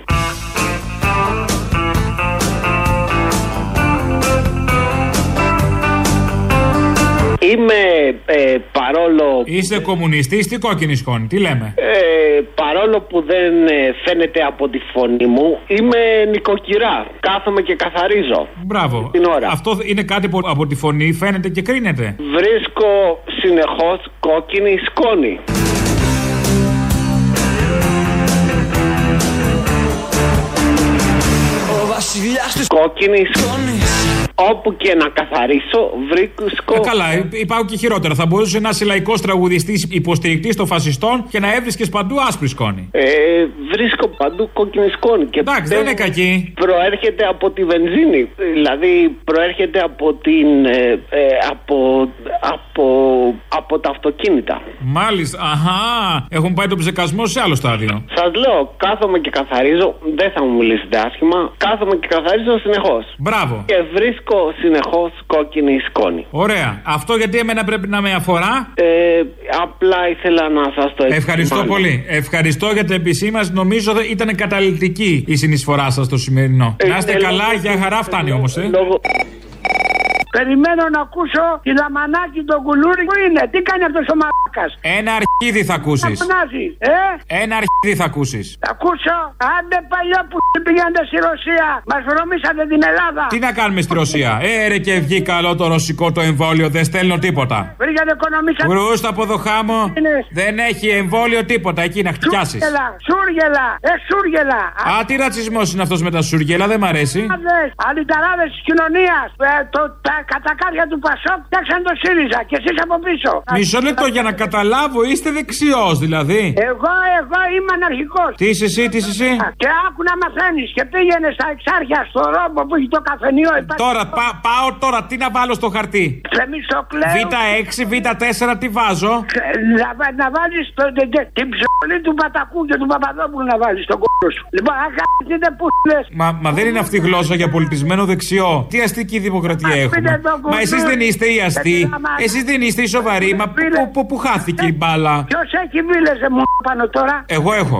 Είμαι παρόλο. Είστε κομμουνιστής, τι κόκκινη σκόνη, τι λέμε. Παρόλο που δεν φαίνεται από τη φωνή μου, είμαι νοικοκυρά. Κάθομαι και καθαρίζω. Μπράβο. Την ώρα. Αυτό είναι κάτι που από τη φωνή φαίνεται και κρίνεται. Βρίσκω συνεχώς κόκκινη σκόνη. κόκκινη σκόνη. Όπου και να καθαρίσω, βρήκουσκο. Καλά, υπάρχουν και χειρότερα. Θα μπορούσε ένας λαϊκός τραγουδιστής υποστηρικτής των φασιστών και να έβρισκες παντού άσπρη σκόνη. Βρίσκω παντού κόκκινη σκόνη. Εντάξει, δεν είναι κακή. Προέρχεται από τη βενζίνη. Δηλαδή, προέρχεται από την. Από τα αυτοκίνητα. Μάλιστα, αχά. Έχουν πάει τον ψεκασμό σε άλλο στάδιο. Σας λέω, κάθομαι και καθαρίζω. Δεν θα μου μιλήσετε άσχημα. Κάθομαι και καθαρίζω συνεχώς. Μπράβο. Και βρίσκω συνεχώς κόκκινη σκόνη. Ωραία. Αυτό γιατί εμένα πρέπει να με αφορά. Απλά ήθελα να σας το επισημάνω. Ευχαριστώ πολύ. Ευχαριστώ για την επισήμανση. Νομίζω ήταν καταληκτική η συνεισφορά σας στο σημερινό. Να είστε καλά, για χαρά φτάνει όμως. Περιμένω να ακούσω τη Λαμανάκη, τον κουλούρι. Πού είναι, τι κάνει αυτός ο μαλάκας. Ένα αρχίδι θα ακούσεις. Ένα αρχίδι θα ακούσεις. Θα ακούσω. Άντε παλιό που πηγαίνετε στη Ρωσία. Μας βρωμήσατε την Ελλάδα. Τι να κάνουμε στη Ρωσία. Έρε και βγει καλό το ρωσικό το εμβόλιο. Δεν στέλνω τίποτα. Βρήκατε οικονομήσα. Βρούστα από το χάμο. Δεν έχει εμβόλιο τίποτα. Εκεί να χτυπιάσεις. Σούργελα. Σούργελα. Α, τι ρατσισμός είναι αυτός με τα σούργελα. Δεν μ' αρέσει. Αντιταράδες της κοινωνίας. Κατακάρια του Πασόκ φτιάξαν το ΣΥΡΙΖΑ και εσείς από πίσω. Μισό λεπτό για να καταλάβω, είστε δεξιός δηλαδή. Εγώ είμαι αναρχικός. Τι είσαι εσύ, τι είσαι εσύ. Και άκου να μαθαίνεις και πήγαινε στα Εξάρχεια στο Ρόμπο που έχει το καφενείο. Τώρα, πάω τώρα, τι να βάλω στο χαρτί. Β6, Β4, τι βάζω. Να βάλεις την ψωλή του Πατακού και του Παπαδόπουλου να βάλεις στον κόλο σου. Λοιπόν, αγάπητείτε που λες. Μα δεν είναι αυτή η γλώσσα για πολιτισμένο δεξιό. Τι αστική δημοκρατία έχουμε. Μα εσείς δεν είστε οι αστεί, εσείς δεν είστε οι σοβαροί. Μα πού χάθηκε η μπάλα. Ποιος έχει βίλες μου πάνω τώρα. Εγώ έχω.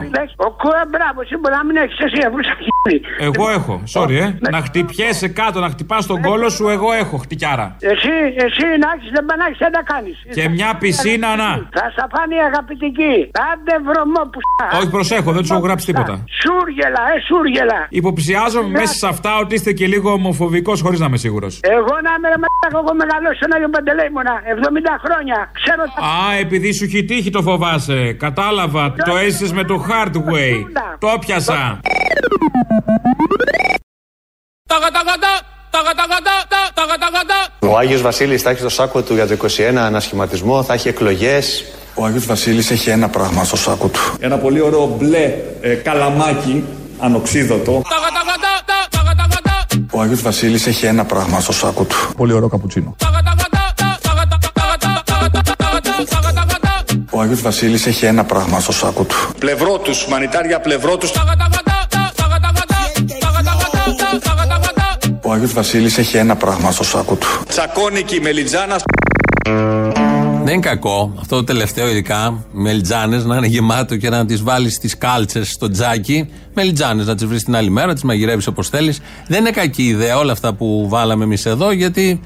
Μπράβο, σύμπορα να μην έχεις εσύ αφού είσαι αρχίδι. Εγώ έχω, sorry να χτυπιέσαι κάτω, να χτυπάς τον κόλο σου, εγώ έχω χτυκιάρα. Εσύ να έχεις, δεν πάνε να έχεις, δεν τα κάνεις. Και μια πισίνα να. Θα στα φάνει αγαπητική. Άντε βρωμό που σ***α. Όχι, προσέχω, δεν τους έχω γράψει τίποτα. Σούργελα, σούργελα. Υποψιάζομαι μέσα σε αυτά ότι είστε και λίγο ομοφοβικός χωρίς να είμαι σίγουρος. Εγώ μεγαλώσει τον Άγιο Παντελέημονα 70 χρόνια. Ξέρω τα... Α, επειδή σου έχει τύχει το φοβάσαι. Κατάλαβα, το έζησες με το hard way. Το πιάσα. Ο Άγιος Βασίλης θα έχει το σάκο του για το 21 ανασχηματισμό, θα έχει εκλογές. Ο Άγιος Βασίλης έχει ένα πράγμα στο σάκο του. Ένα πολύ ωραίο μπλε καλαμάκι ανοξίδωτο. Ο Άγιος Βασίλης έχει ένα πράγμα στο σάκο του. Πολύ ωραίο καπουτσίνο. Ο Άγιος Βασίλης έχει ένα πράγμα στο σάκο του. Πλευρό τους, μανιτάρια πλευρό τους. Ο Άγιος Βασίλης έχει ένα πράγμα στο σάκο του. Τσακώνικη μελιτζάνα. Δεν είναι κακό αυτό το τελευταίο, ειδικά μελιτζάνες να είναι γεμάτο και να τις βάλεις στις κάλτσες στο τζάκι. Μελιτζάνες να τις βρεις την άλλη μέρα, τις μαγειρεύεις όπως θέλεις. Δεν είναι κακή ιδέα όλα αυτά που βάλαμε εμείς εδώ, γιατί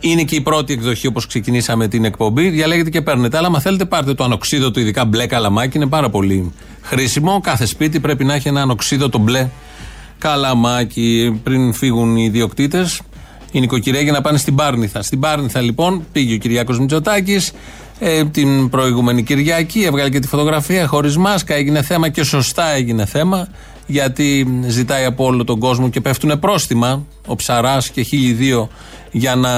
είναι και η πρώτη εκδοχή όπως ξεκινήσαμε την εκπομπή. Διαλέγετε και παίρνετε. Αλλά αν θέλετε, πάρτε το ανοξίδωτο, ειδικά μπλε καλαμάκι, είναι πάρα πολύ χρήσιμο. Κάθε σπίτι πρέπει να έχει ένα ανοξίδωτο μπλε καλαμάκι. Πριν φύγουν οι ιδιοκτήτες, η νοικοκυριά, για να πάνε στην Πάρνηθα. Στην Πάρνηθα λοιπόν πήγε ο Κυριάκος Μητσοτάκης την προηγούμενη Κυριακή, έβγαλε και τη φωτογραφία χωρίς μάσκα, έγινε θέμα και σωστά έγινε θέμα, γιατί ζητάει από όλο τον κόσμο και πέφτουν πρόστιμα ο Ψαράς και 1.002 για να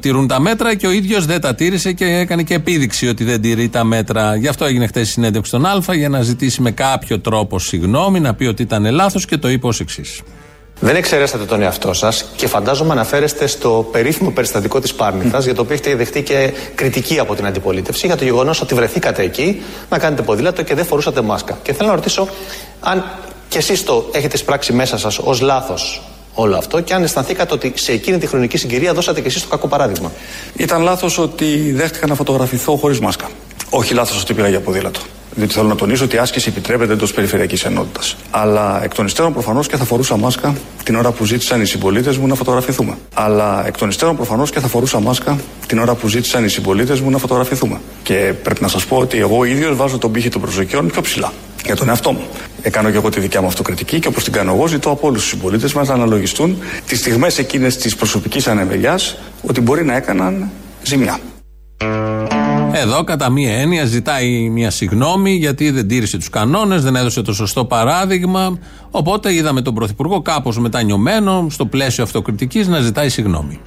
τηρούν τα μέτρα, και ο ίδιος δεν τα τήρησε και έκανε και επίδειξη ότι δεν τηρεί τα μέτρα. Γι' αυτό έγινε χτες η συνέντευξη στον Άλφα, για να ζητήσει με κάποιο τρόπο συγγνώμη, να πει ότι ήταν λάθος, και το είπε ως εξής. Δεν εξαιρέσατε τον εαυτό σας και φαντάζομαι αναφέρεστε στο περίφημο περιστατικό της Πάρνηθας, για το οποίο έχετε δεχτεί και κριτική από την αντιπολίτευση για το γεγονός ότι βρεθήκατε εκεί να κάνετε ποδήλατο και δεν φορούσατε μάσκα. Και θέλω να ρωτήσω αν κι εσείς το έχετε σπράξει μέσα σας ως λάθος όλο αυτό, και αν αισθανθήκατε ότι σε εκείνη τη χρονική συγκυρία δώσατε κι εσείς το κακό παράδειγμα. Ήταν λάθος ότι δέχτηκα να φωτογραφηθώ χωρίς μάσκα. Όχι λάθος ότι πήγα για ποδήλατο. Διότι θέλω να τονίσω ότι η άσκηση επιτρέπεται εντός περιφερειακής ενότητας. Αλλά εκ των υστέρων προφανώς και θα φορούσα μάσκα την ώρα που ζήτησαν οι συμπολίτες μου να φωτογραφηθούμε. Και πρέπει να σας πω ότι εγώ ίδιος βάζω τον πύχη των προσδοκιών πιο ψηλά. Για τον εαυτό μου. Κάνω και εγώ τη δικιά μου αυτοκριτική, και όπως την κάνω εγώ, ζητώ από όλους τους συμπολίτες μας να αναλογιστούν τις στιγμές εκείνες της προσωπικής ανεμελιάς ότι μπορεί να έκαναν ζημιά. Εδώ κατά μία έννοια ζητάει μια συγγνώμη γιατί δεν τήρησε τους κανόνες, δεν έδωσε το σωστό παράδειγμα. Οπότε είδαμε τον Πρωθυπουργό κάπως μετανιωμένο στο πλαίσιο αυτοκριτικής να ζητάει συγγνώμη.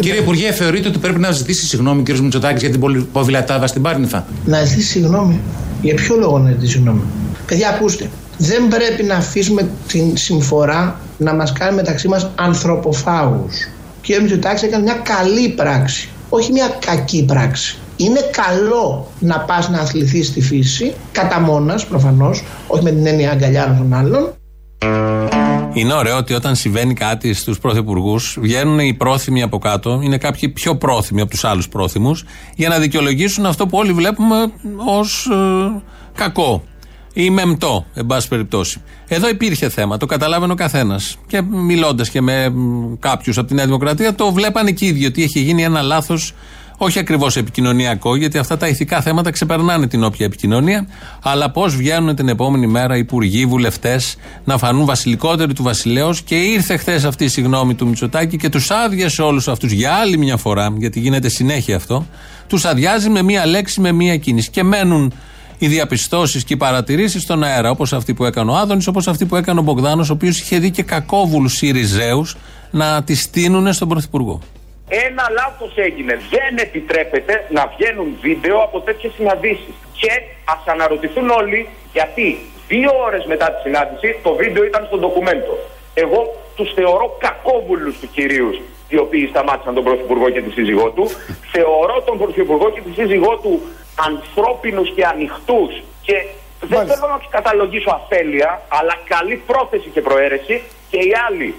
Κύριε Υπουργέ, θεωρείτε ότι πρέπει να ζητήσει συγγνώμη ο κ. Μητσοτάκης για την ποδηλατάδα στην Πάρνηθα? Να ζητήσει συγγνώμη. Για ποιο λόγο να ζητήσει συγγνώμη? Παιδιά, ακούστε. Δεν πρέπει να αφήσουμε την συμφορά να μας κάνει μεταξύ μας ανθρωποφάγους. Ο κ. Μητσοτάκης έκανε μια καλή πράξη. Όχι μια κακή πράξη. Είναι καλό να πας να αθληθείς στη φύση, κατά μόνας προφανώς, όχι με την έννοια αγκαλιάρων των άλλων. Είναι ωραίο ότι όταν συμβαίνει κάτι στους πρωθυπουργούς, βγαίνουν οι πρόθυμοι από κάτω, είναι κάποιοι πιο πρόθυμοι από τους άλλους πρόθυμους, για να δικαιολογήσουν αυτό που όλοι βλέπουμε ως κακό ή μεμπτό, εν πάση περιπτώσει. Εδώ υπήρχε θέμα, το καταλάβαινε ο καθένας. Και μιλώντας και με κάποιους από τη Νέα Δημοκρατία, το βλέπανε και οι ίδιοι ότι έχει γίνει ένα λάθος. Όχι ακριβώς επικοινωνιακό, γιατί αυτά τα ηθικά θέματα ξεπερνάνε την όποια επικοινωνία, αλλά πώς βγαίνουν την επόμενη μέρα υπουργοί, βουλευτές να φανούν βασιλικότεροι του βασιλέως. Και ήρθε χθες αυτή η συγγνώμη του Μητσοτάκη και τους άδειασε όλους αυτούς για άλλη μια φορά, γιατί γίνεται συνέχεια αυτό. Τους αδειάζει με μία λέξη, με μία κίνηση. Και μένουν οι διαπιστώσεις και οι παρατηρήσεις στον αέρα, όπως αυτή που έκανε ο Άδωνης, όπως αυτή που έκανε ο Μπογδάνος, ο οποίος είχε δει και κακόβουλους Συριζέους να τη στείνουνε στον Πρωθυπουργό. Ένα λάθος έγινε. Δεν επιτρέπεται να βγαίνουν βίντεο από τέτοιες συναντήσεις. Και ας αναρωτηθούν όλοι γιατί 2 ώρες μετά τη συνάντηση το βίντεο ήταν στο ντοκουμέντο. Εγώ τους θεωρώ κακόβουλους του κυρίους, οι οποίοι σταμάτησαν τον Πρωθυπουργό και τη σύζυγό του. Θεωρώ τον Πρωθυπουργό και τη σύζυγό του ανθρώπινους και ανοιχτούς. Και δεν θέλω να τους καταλογίσω αφέλεια, αλλά καλή πρόθεση και προαίρεση. Και οι άλλοι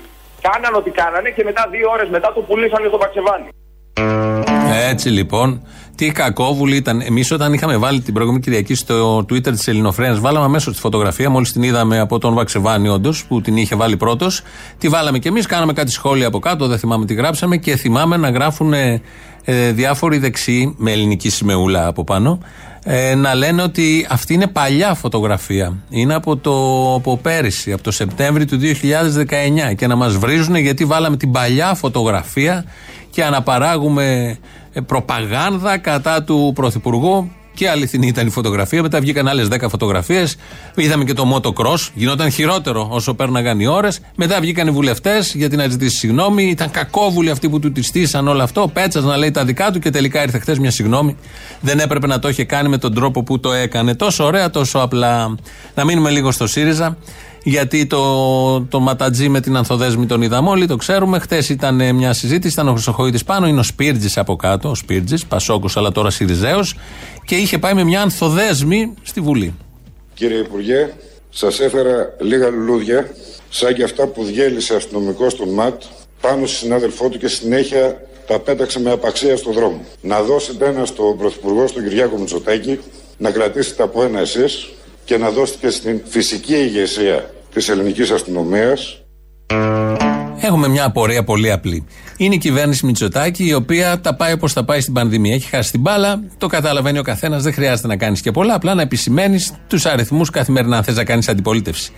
κάναν ό,τι κάνανε και μετά 2 ώρες μετά το πουλήσανε στο Παξεβάνι. Έτσι λοιπόν, τι κακόβουλοι ήταν. Εμείς όταν είχαμε βάλει την προηγούμενη Κυριακή στο Twitter της Ελληνοφρένας, βάλαμε αμέσως τη φωτογραφία, μόλις την είδαμε από τον Παξεβάνι όντως, που την είχε βάλει πρώτος. Τη βάλαμε και εμείς, κάναμε κάτι σχόλια από κάτω, δεν θυμάμαι τι γράψαμε και θυμάμαι να γράφουν διάφοροι δεξιοί, με ελληνική σημεούλα από πάνω, να λένε ότι αυτή είναι παλιά φωτογραφία. Είναι από πέρυσι, από το Σεπτέμβρη του 2019 και να μας βρίζουν γιατί βάλαμε την παλιά φωτογραφία και αναπαράγουμε προπαγάνδα κατά του Πρωθυπουργού. Και αληθινή ήταν η φωτογραφία. Μετά βγήκαν άλλες 10 φωτογραφίες. Είδαμε και το motocross. Γινόταν χειρότερο όσο πέρναγαν οι ώρες. Μετά βγήκαν οι βουλευτές γιατί να ζητήσει συγγνώμη. Ήταν κακόβουλοι αυτοί που του τη στήσαν όλο αυτό. Ο Πέτσας να λέει τα δικά του και τελικά ήρθε χθες μια συγγνώμη. Δεν έπρεπε να το είχε κάνει με τον τρόπο που το έκανε. Τόσο ωραία, τόσο απλά. Να μείνουμε λίγο στο ΣΥΡΙΖΑ. Γιατί το ματατζή με την Ανθοδέσμη τον είδαμε όλοι, το ξέρουμε. Χθες ήταν μια συζήτηση, ήταν ο Χρυσοχοΐδης πάνω, είναι ο Σπίρτζης από κάτω. Ο Σπίρτζης, Πασόκος, αλλά τώρα Συριζέος. Και είχε πάει με μια Ανθοδέσμη στη Βουλή. Κύριε Υπουργέ, σας έφερα λίγα λουλούδια, σαν και αυτά που διέλυσε αστυνομικό στον ΜΑΤ πάνω στη συνάδελφό του και συνέχεια τα πέταξε με απαξία στον δρόμο. Να δώσετε ένα στον Πρωθυπουργό, στον Κυριάκο Μητσοτάκη, να κρατήσετε από ένα εσείς και να δώσετε στην φυσική ηγεσία της ελληνικής αστυνομίας. Έχουμε μια απορία πολύ απλή. Είναι η κυβέρνηση Μητσοτάκη, η οποία τα πάει όπως τα πάει στην πανδημία. Έχει χάσει την μπάλα, το καταλαβαίνει ο καθένας, δεν χρειάζεται να κάνεις και πολλά. Απλά να επισημαίνεις τους αριθμούς καθημερινά, αν θες να κάνεις αντιπολίτευση.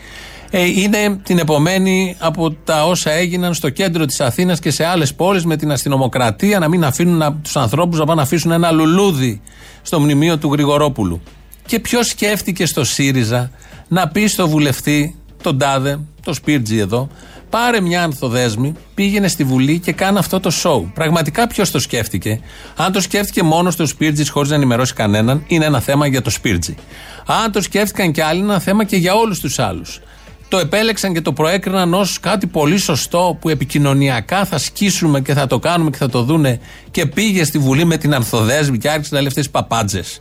Είναι την επομένη από τα όσα έγιναν στο κέντρο της Αθήνας και σε άλλες πόλεις με την αστυνομοκρατία, να μην αφήνουν τους ανθρώπους να πάνε να αφήσουν ένα λουλούδι στο μνημείο του Γρηγορόπουλου. Και ποιος σκέφτηκε στο ΣΥΡΙΖΑ να πει στο βουλευτή, τον τάδε, το Σπίρτζι εδώ, πάρε μια Ανθοδέσμη, πήγαινε στη Βουλή και κάνε αυτό το σοου. Πραγματικά ποιος το σκέφτηκε? Αν το σκέφτηκε μόνος του Σπίρτζης χωρίς να ενημερώσει κανέναν, είναι ένα θέμα για το Σπίρτζι. Αν το σκέφτηκαν κι άλλοι, είναι ένα θέμα και για όλους τους άλλους. Το επέλεξαν και το προέκριναν ως κάτι πολύ σωστό που επικοινωνιακά θα σκίσουμε και θα το κάνουμε και θα το δούνε, και πήγε στη Βουλή με την Ανθοδέσμη και άρχισε να λέει αυτές τις παπάντζες.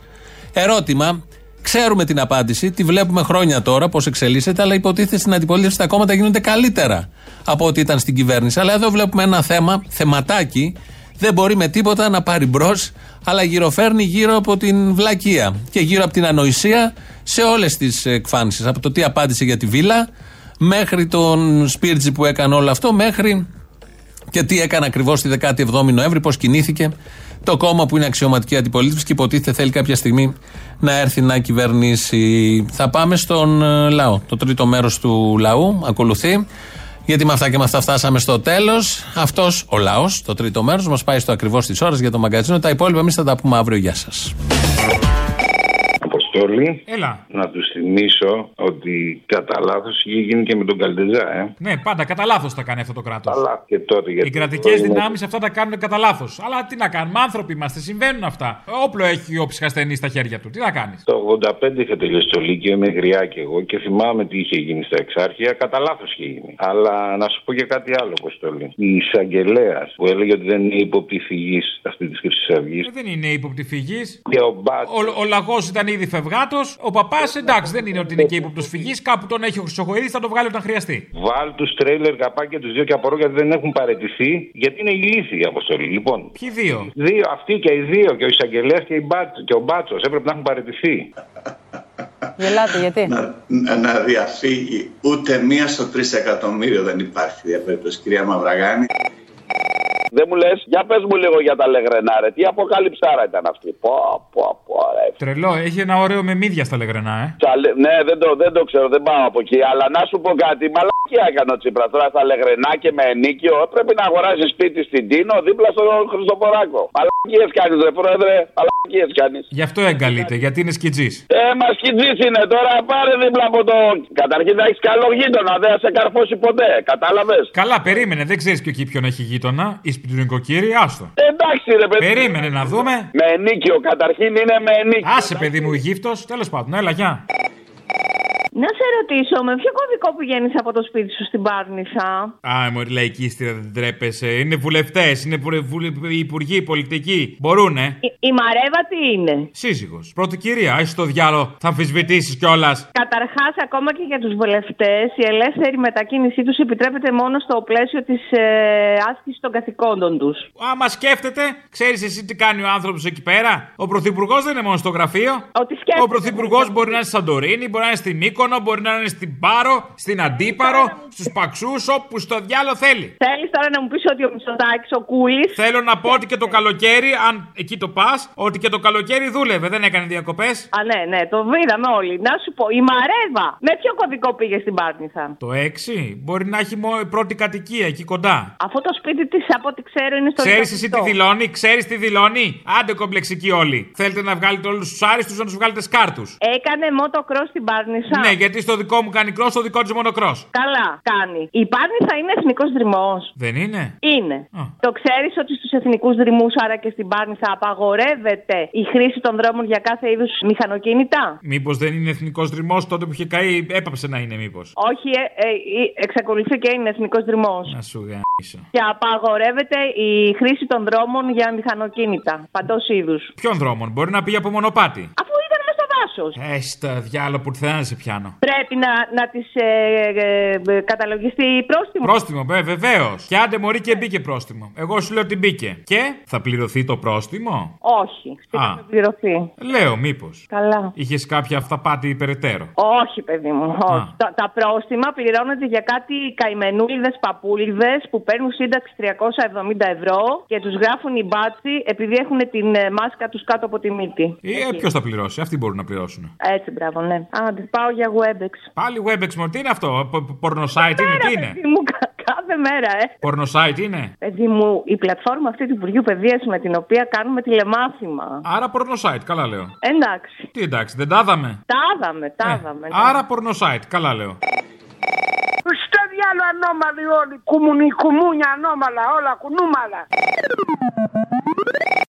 Ερώτημα. Ξέρουμε την απάντηση, τη βλέπουμε χρόνια τώρα πώς εξελίσσεται, αλλά υποτίθεται στην αντιπολίτευση τα κόμματα γίνονται καλύτερα από ό,τι ήταν στην κυβέρνηση. Αλλά εδώ βλέπουμε ένα θέμα, θεματάκι, δεν μπορεί με τίποτα να πάρει μπρος, αλλά γυροφέρνει γύρω από την βλακεία και γύρω από την ανοησία σε όλες τις εκφάνσεις. Από το τι απάντησε για τη Βίλα, μέχρι τον Σπίρτζη που έκανε όλο αυτό, μέχρι και τι έκανε ακριβώς τη 17η Νοέμβρη, πώς κινήθηκε. Το κόμμα που είναι αξιωματική αντιπολίτευση και υποτίθεται θέλει κάποια στιγμή να έρθει να κυβερνήσει. Θα πάμε στον λαό. Το τρίτο μέρος του λαού ακολουθεί. Γιατί με αυτά και με αυτά φτάσαμε στο τέλος. Αυτός ο λαός, το τρίτο μέρος, μας πάει στο ακριβώς της ώρας για το μαγκαζίνο. Τα υπόλοιπα εμείς θα τα πούμε αύριο. Γεια σας. Αποστόλη, έλα. Να τους θυμίσω ότι κατά λάθος είχε γίνει και με τον Καλτεζά. Ναι, πάντα κατά λάθος τα κάνει αυτό το κράτος. Και τότε, γιατί οι κρατικές δυνάμεις αυτά τα κάνουν κατά λάθος. Αλλά τι να κάνουμε, άνθρωποι είμαστε, συμβαίνουν αυτά. Όπλο έχει ο ψυχασθενής στα χέρια του. Τι να κάνεις. Το 85 είχα τελειώσει το Λύκειο, με γριά και εγώ, και θυμάμαι τι είχε γίνει στα Εξάρχεια. Κατά λάθος είχε γίνει. Αλλά να σου πω και κάτι άλλο, Αποστόλη. Η εισαγγελέας που έλεγε ότι δεν είναι υπόπτη φυγής αυτή τη Χρυσή Αυγή. Δεν είναι υπόπτη φυγής. Ο λαγός ήταν ήδη φευγάτος, ο παπάς, εντάξει, δεν είναι ότι είναι και ύποπτος φυγής, κάπου τον έχει ο Χρυσοχοΐδης, θα τον βγάλει όταν χρειαστεί. Βάλ τους τρέιλερ καπάκια τους δύο και απορώ γιατί δεν έχουν παραιτηθεί, γιατί είναι ηλίθιοι οι Αποστολή. Λοιπόν. Ποιοι δύο? Αυτοί και οι δύο, και ο εισαγγελέας και ο Μπάτσος έπρεπε να έχουν παραιτηθεί. Γελάτε, γιατί? Να διαφύγει ούτε μία στο 3 εκατομμύριο δεν υπάρχει διαπέτωση, κυρία Μαυραγάνη. Δεν μου λες, για πες μου λίγο για τα Λεγρενά, ρε. Τι αποκαλυψάρα ήταν αυτή. Ρε. Τρελό, έχει ένα ωραίο με μύδια στα Λεγρενά, Ναι, δεν το ξέρω, δεν πάω από εκεί. Αλλά να σου πω κάτι, μαλακιά έκανε ο Τσίπρας. Τώρα στα Λεγρενά και με ενίκιο πρέπει να αγοράζει σπίτι στην Τίνο δίπλα στον Χριστοφοράκο. Μαλακίες κάνεις, ρε πρόεδρε. Μαλακίες κάνεις. Γι' αυτό εγκαλείται, γιατί είναι σκιτζής. Μα σκιτζής είναι τώρα, πάρε δίπλα από το. Καταρχήν θα έχεις καλό γείτονα, δεν θα σε καρφώσει ποτέ, κατάλαβες. Καλά, περίμενε, δεν ξέρεις και εκεί ποιον έχει γείτονα. Του νοικοκύρη, άστο. Εντάξει, ρε παιδί. Περίμενε να δούμε. Με ενίκιο, καταρχήν είναι με ενίκιο. Άσε, παιδί μου, γύφτος. Τέλος πάντων, έλα, γεια. Να σε ρωτήσω, με ποιο κωδικό πηγαίνεις από το σπίτι σου στην Πάρνηθα? Α, μου λαϊκίστρια, δεν τρέπεσαι. Είναι βουλευτές, είναι υπουργοί, πολιτικοί. Μπορούνε. Η Μαρέβα τι είναι? Σύζυγος. Πρώτη κυρία, είσαι το διάλο, θα αμφισβητήσεις κιόλας. Καταρχάς, ακόμα και για τους βουλευτές, η ελεύθερη μετακίνησή τους επιτρέπεται μόνο στο πλαίσιο της άσκησης των καθηκόντων τους. Άμα σκέφτεται, ξέρεις εσύ τι κάνει ο άνθρωπος εκεί πέρα. Ο πρωθυπουργός δεν είναι μόνο στο γραφείο. Ο πρωθυπουργός μπορεί να είναι στη Σαντορίνη, μπορεί να είναι στη Μύκο. Μπορεί να είναι στην Πάρο, στην Αντίπαρο, στους Παξούς, όπου στο διάλο θέλει. Θέλεις τώρα να μου πεις ότι ο Μητσοτάκης, ο Κούλης. Θέλω να πω ότι και το καλοκαίρι, αν εκεί το πας, ότι και το καλοκαίρι δούλευε, δεν έκανε διακοπές. Α, ναι, ναι, το είδαμε όλοι. Να σου πω, η Μαρέβα, με ποιο κωδικό πήγε στην Πάρνηθα? Το 6, μπορεί να έχει μόνο πρώτη κατοικία εκεί κοντά. Αυτό το σπίτι της, από ό,τι ξέρω, είναι στο σπίτι. Ξέρεις εσύ τι δηλώνει, Άντε κομπλεξικοί όλοι. Θέλετε να βγάλετε όλους τους άριστους, να τους βγάλετε σκάρτους. Έκανε motocross στην Πάρνηθα. Ναι, γιατί στο δικό μου κάνει κρός, στο δικό της μονοκρός. Καλά, κάνει. Η Πάρνηθα είναι εθνικός δρυμός. Δεν είναι? Είναι. Το ξέρεις ότι στους εθνικούς δρυμούς, άρα και στην Πάρνηθα, απαγορεύεται η χρήση των δρόμων για κάθε είδους μηχανοκίνητα? Μήπως δεν είναι εθνικός δρυμός, τότε που είχε καεί, έπαψε να είναι, μήπως? Όχι, εξακολουθεί και είναι εθνικός δρυμός. Να σου γαμίσω. Και απαγορεύεται η χρήση των δρόμων για μηχανοκίνητα. Παντός είδους. Ποιον δρόμων? Μπορεί να πήγε από μονοπάτι. Έστα, διάλο που θέλω να σε πιάνω. Πρέπει να τη καταλογιστεί πρόστιμο. Πρόστιμο, βεβαίως. Και άντε μωρή και μπήκε πρόστιμο. Εγώ σου λέω ότι μπήκε. Και θα πληρωθεί το πρόστιμο? Όχι. Α, πληρωθεί. Λέω, μήπως. Καλά. Είχες κάποια αυταπάτη περαιτέρω? Όχι, παιδί μου. Όχι. Τα πρόστιμα πληρώνονται για κάτι καημενούλιδες παπούλιδες που παίρνουν σύνταξη 370 ευρώ και τους γράφουν οι μπάτσοι επειδή έχουν την μάσκα τους κάτω από τη μύτη. Ποιος θα πληρώσει? Αυτοί μπορούν να πληρώσουν. Έτσι, μπράβο, ναι. Άντε, πάω για Webex. Πάλι Webex, μόνο τι είναι αυτό? Πορνοσάιτ είναι, τι είναι? Μου, κάθε μέρα, Πορνοσάιτ είναι. Παιδί μου, η πλατφόρμα αυτή του Υπουργείου Παιδείας με την οποία κάνουμε τηλεμάθημα. Άρα πορνοσάιτ, καλά λέω. Εντάξει. Τι εντάξει, δεν τα είδαμε? Τα είδαμε. Άρα πορνοσάιτ, καλά λέω. Στο διάλο ανώμαλοι όλοι. Κουμούνια ανώμαλα, όλα κουνούμαλα.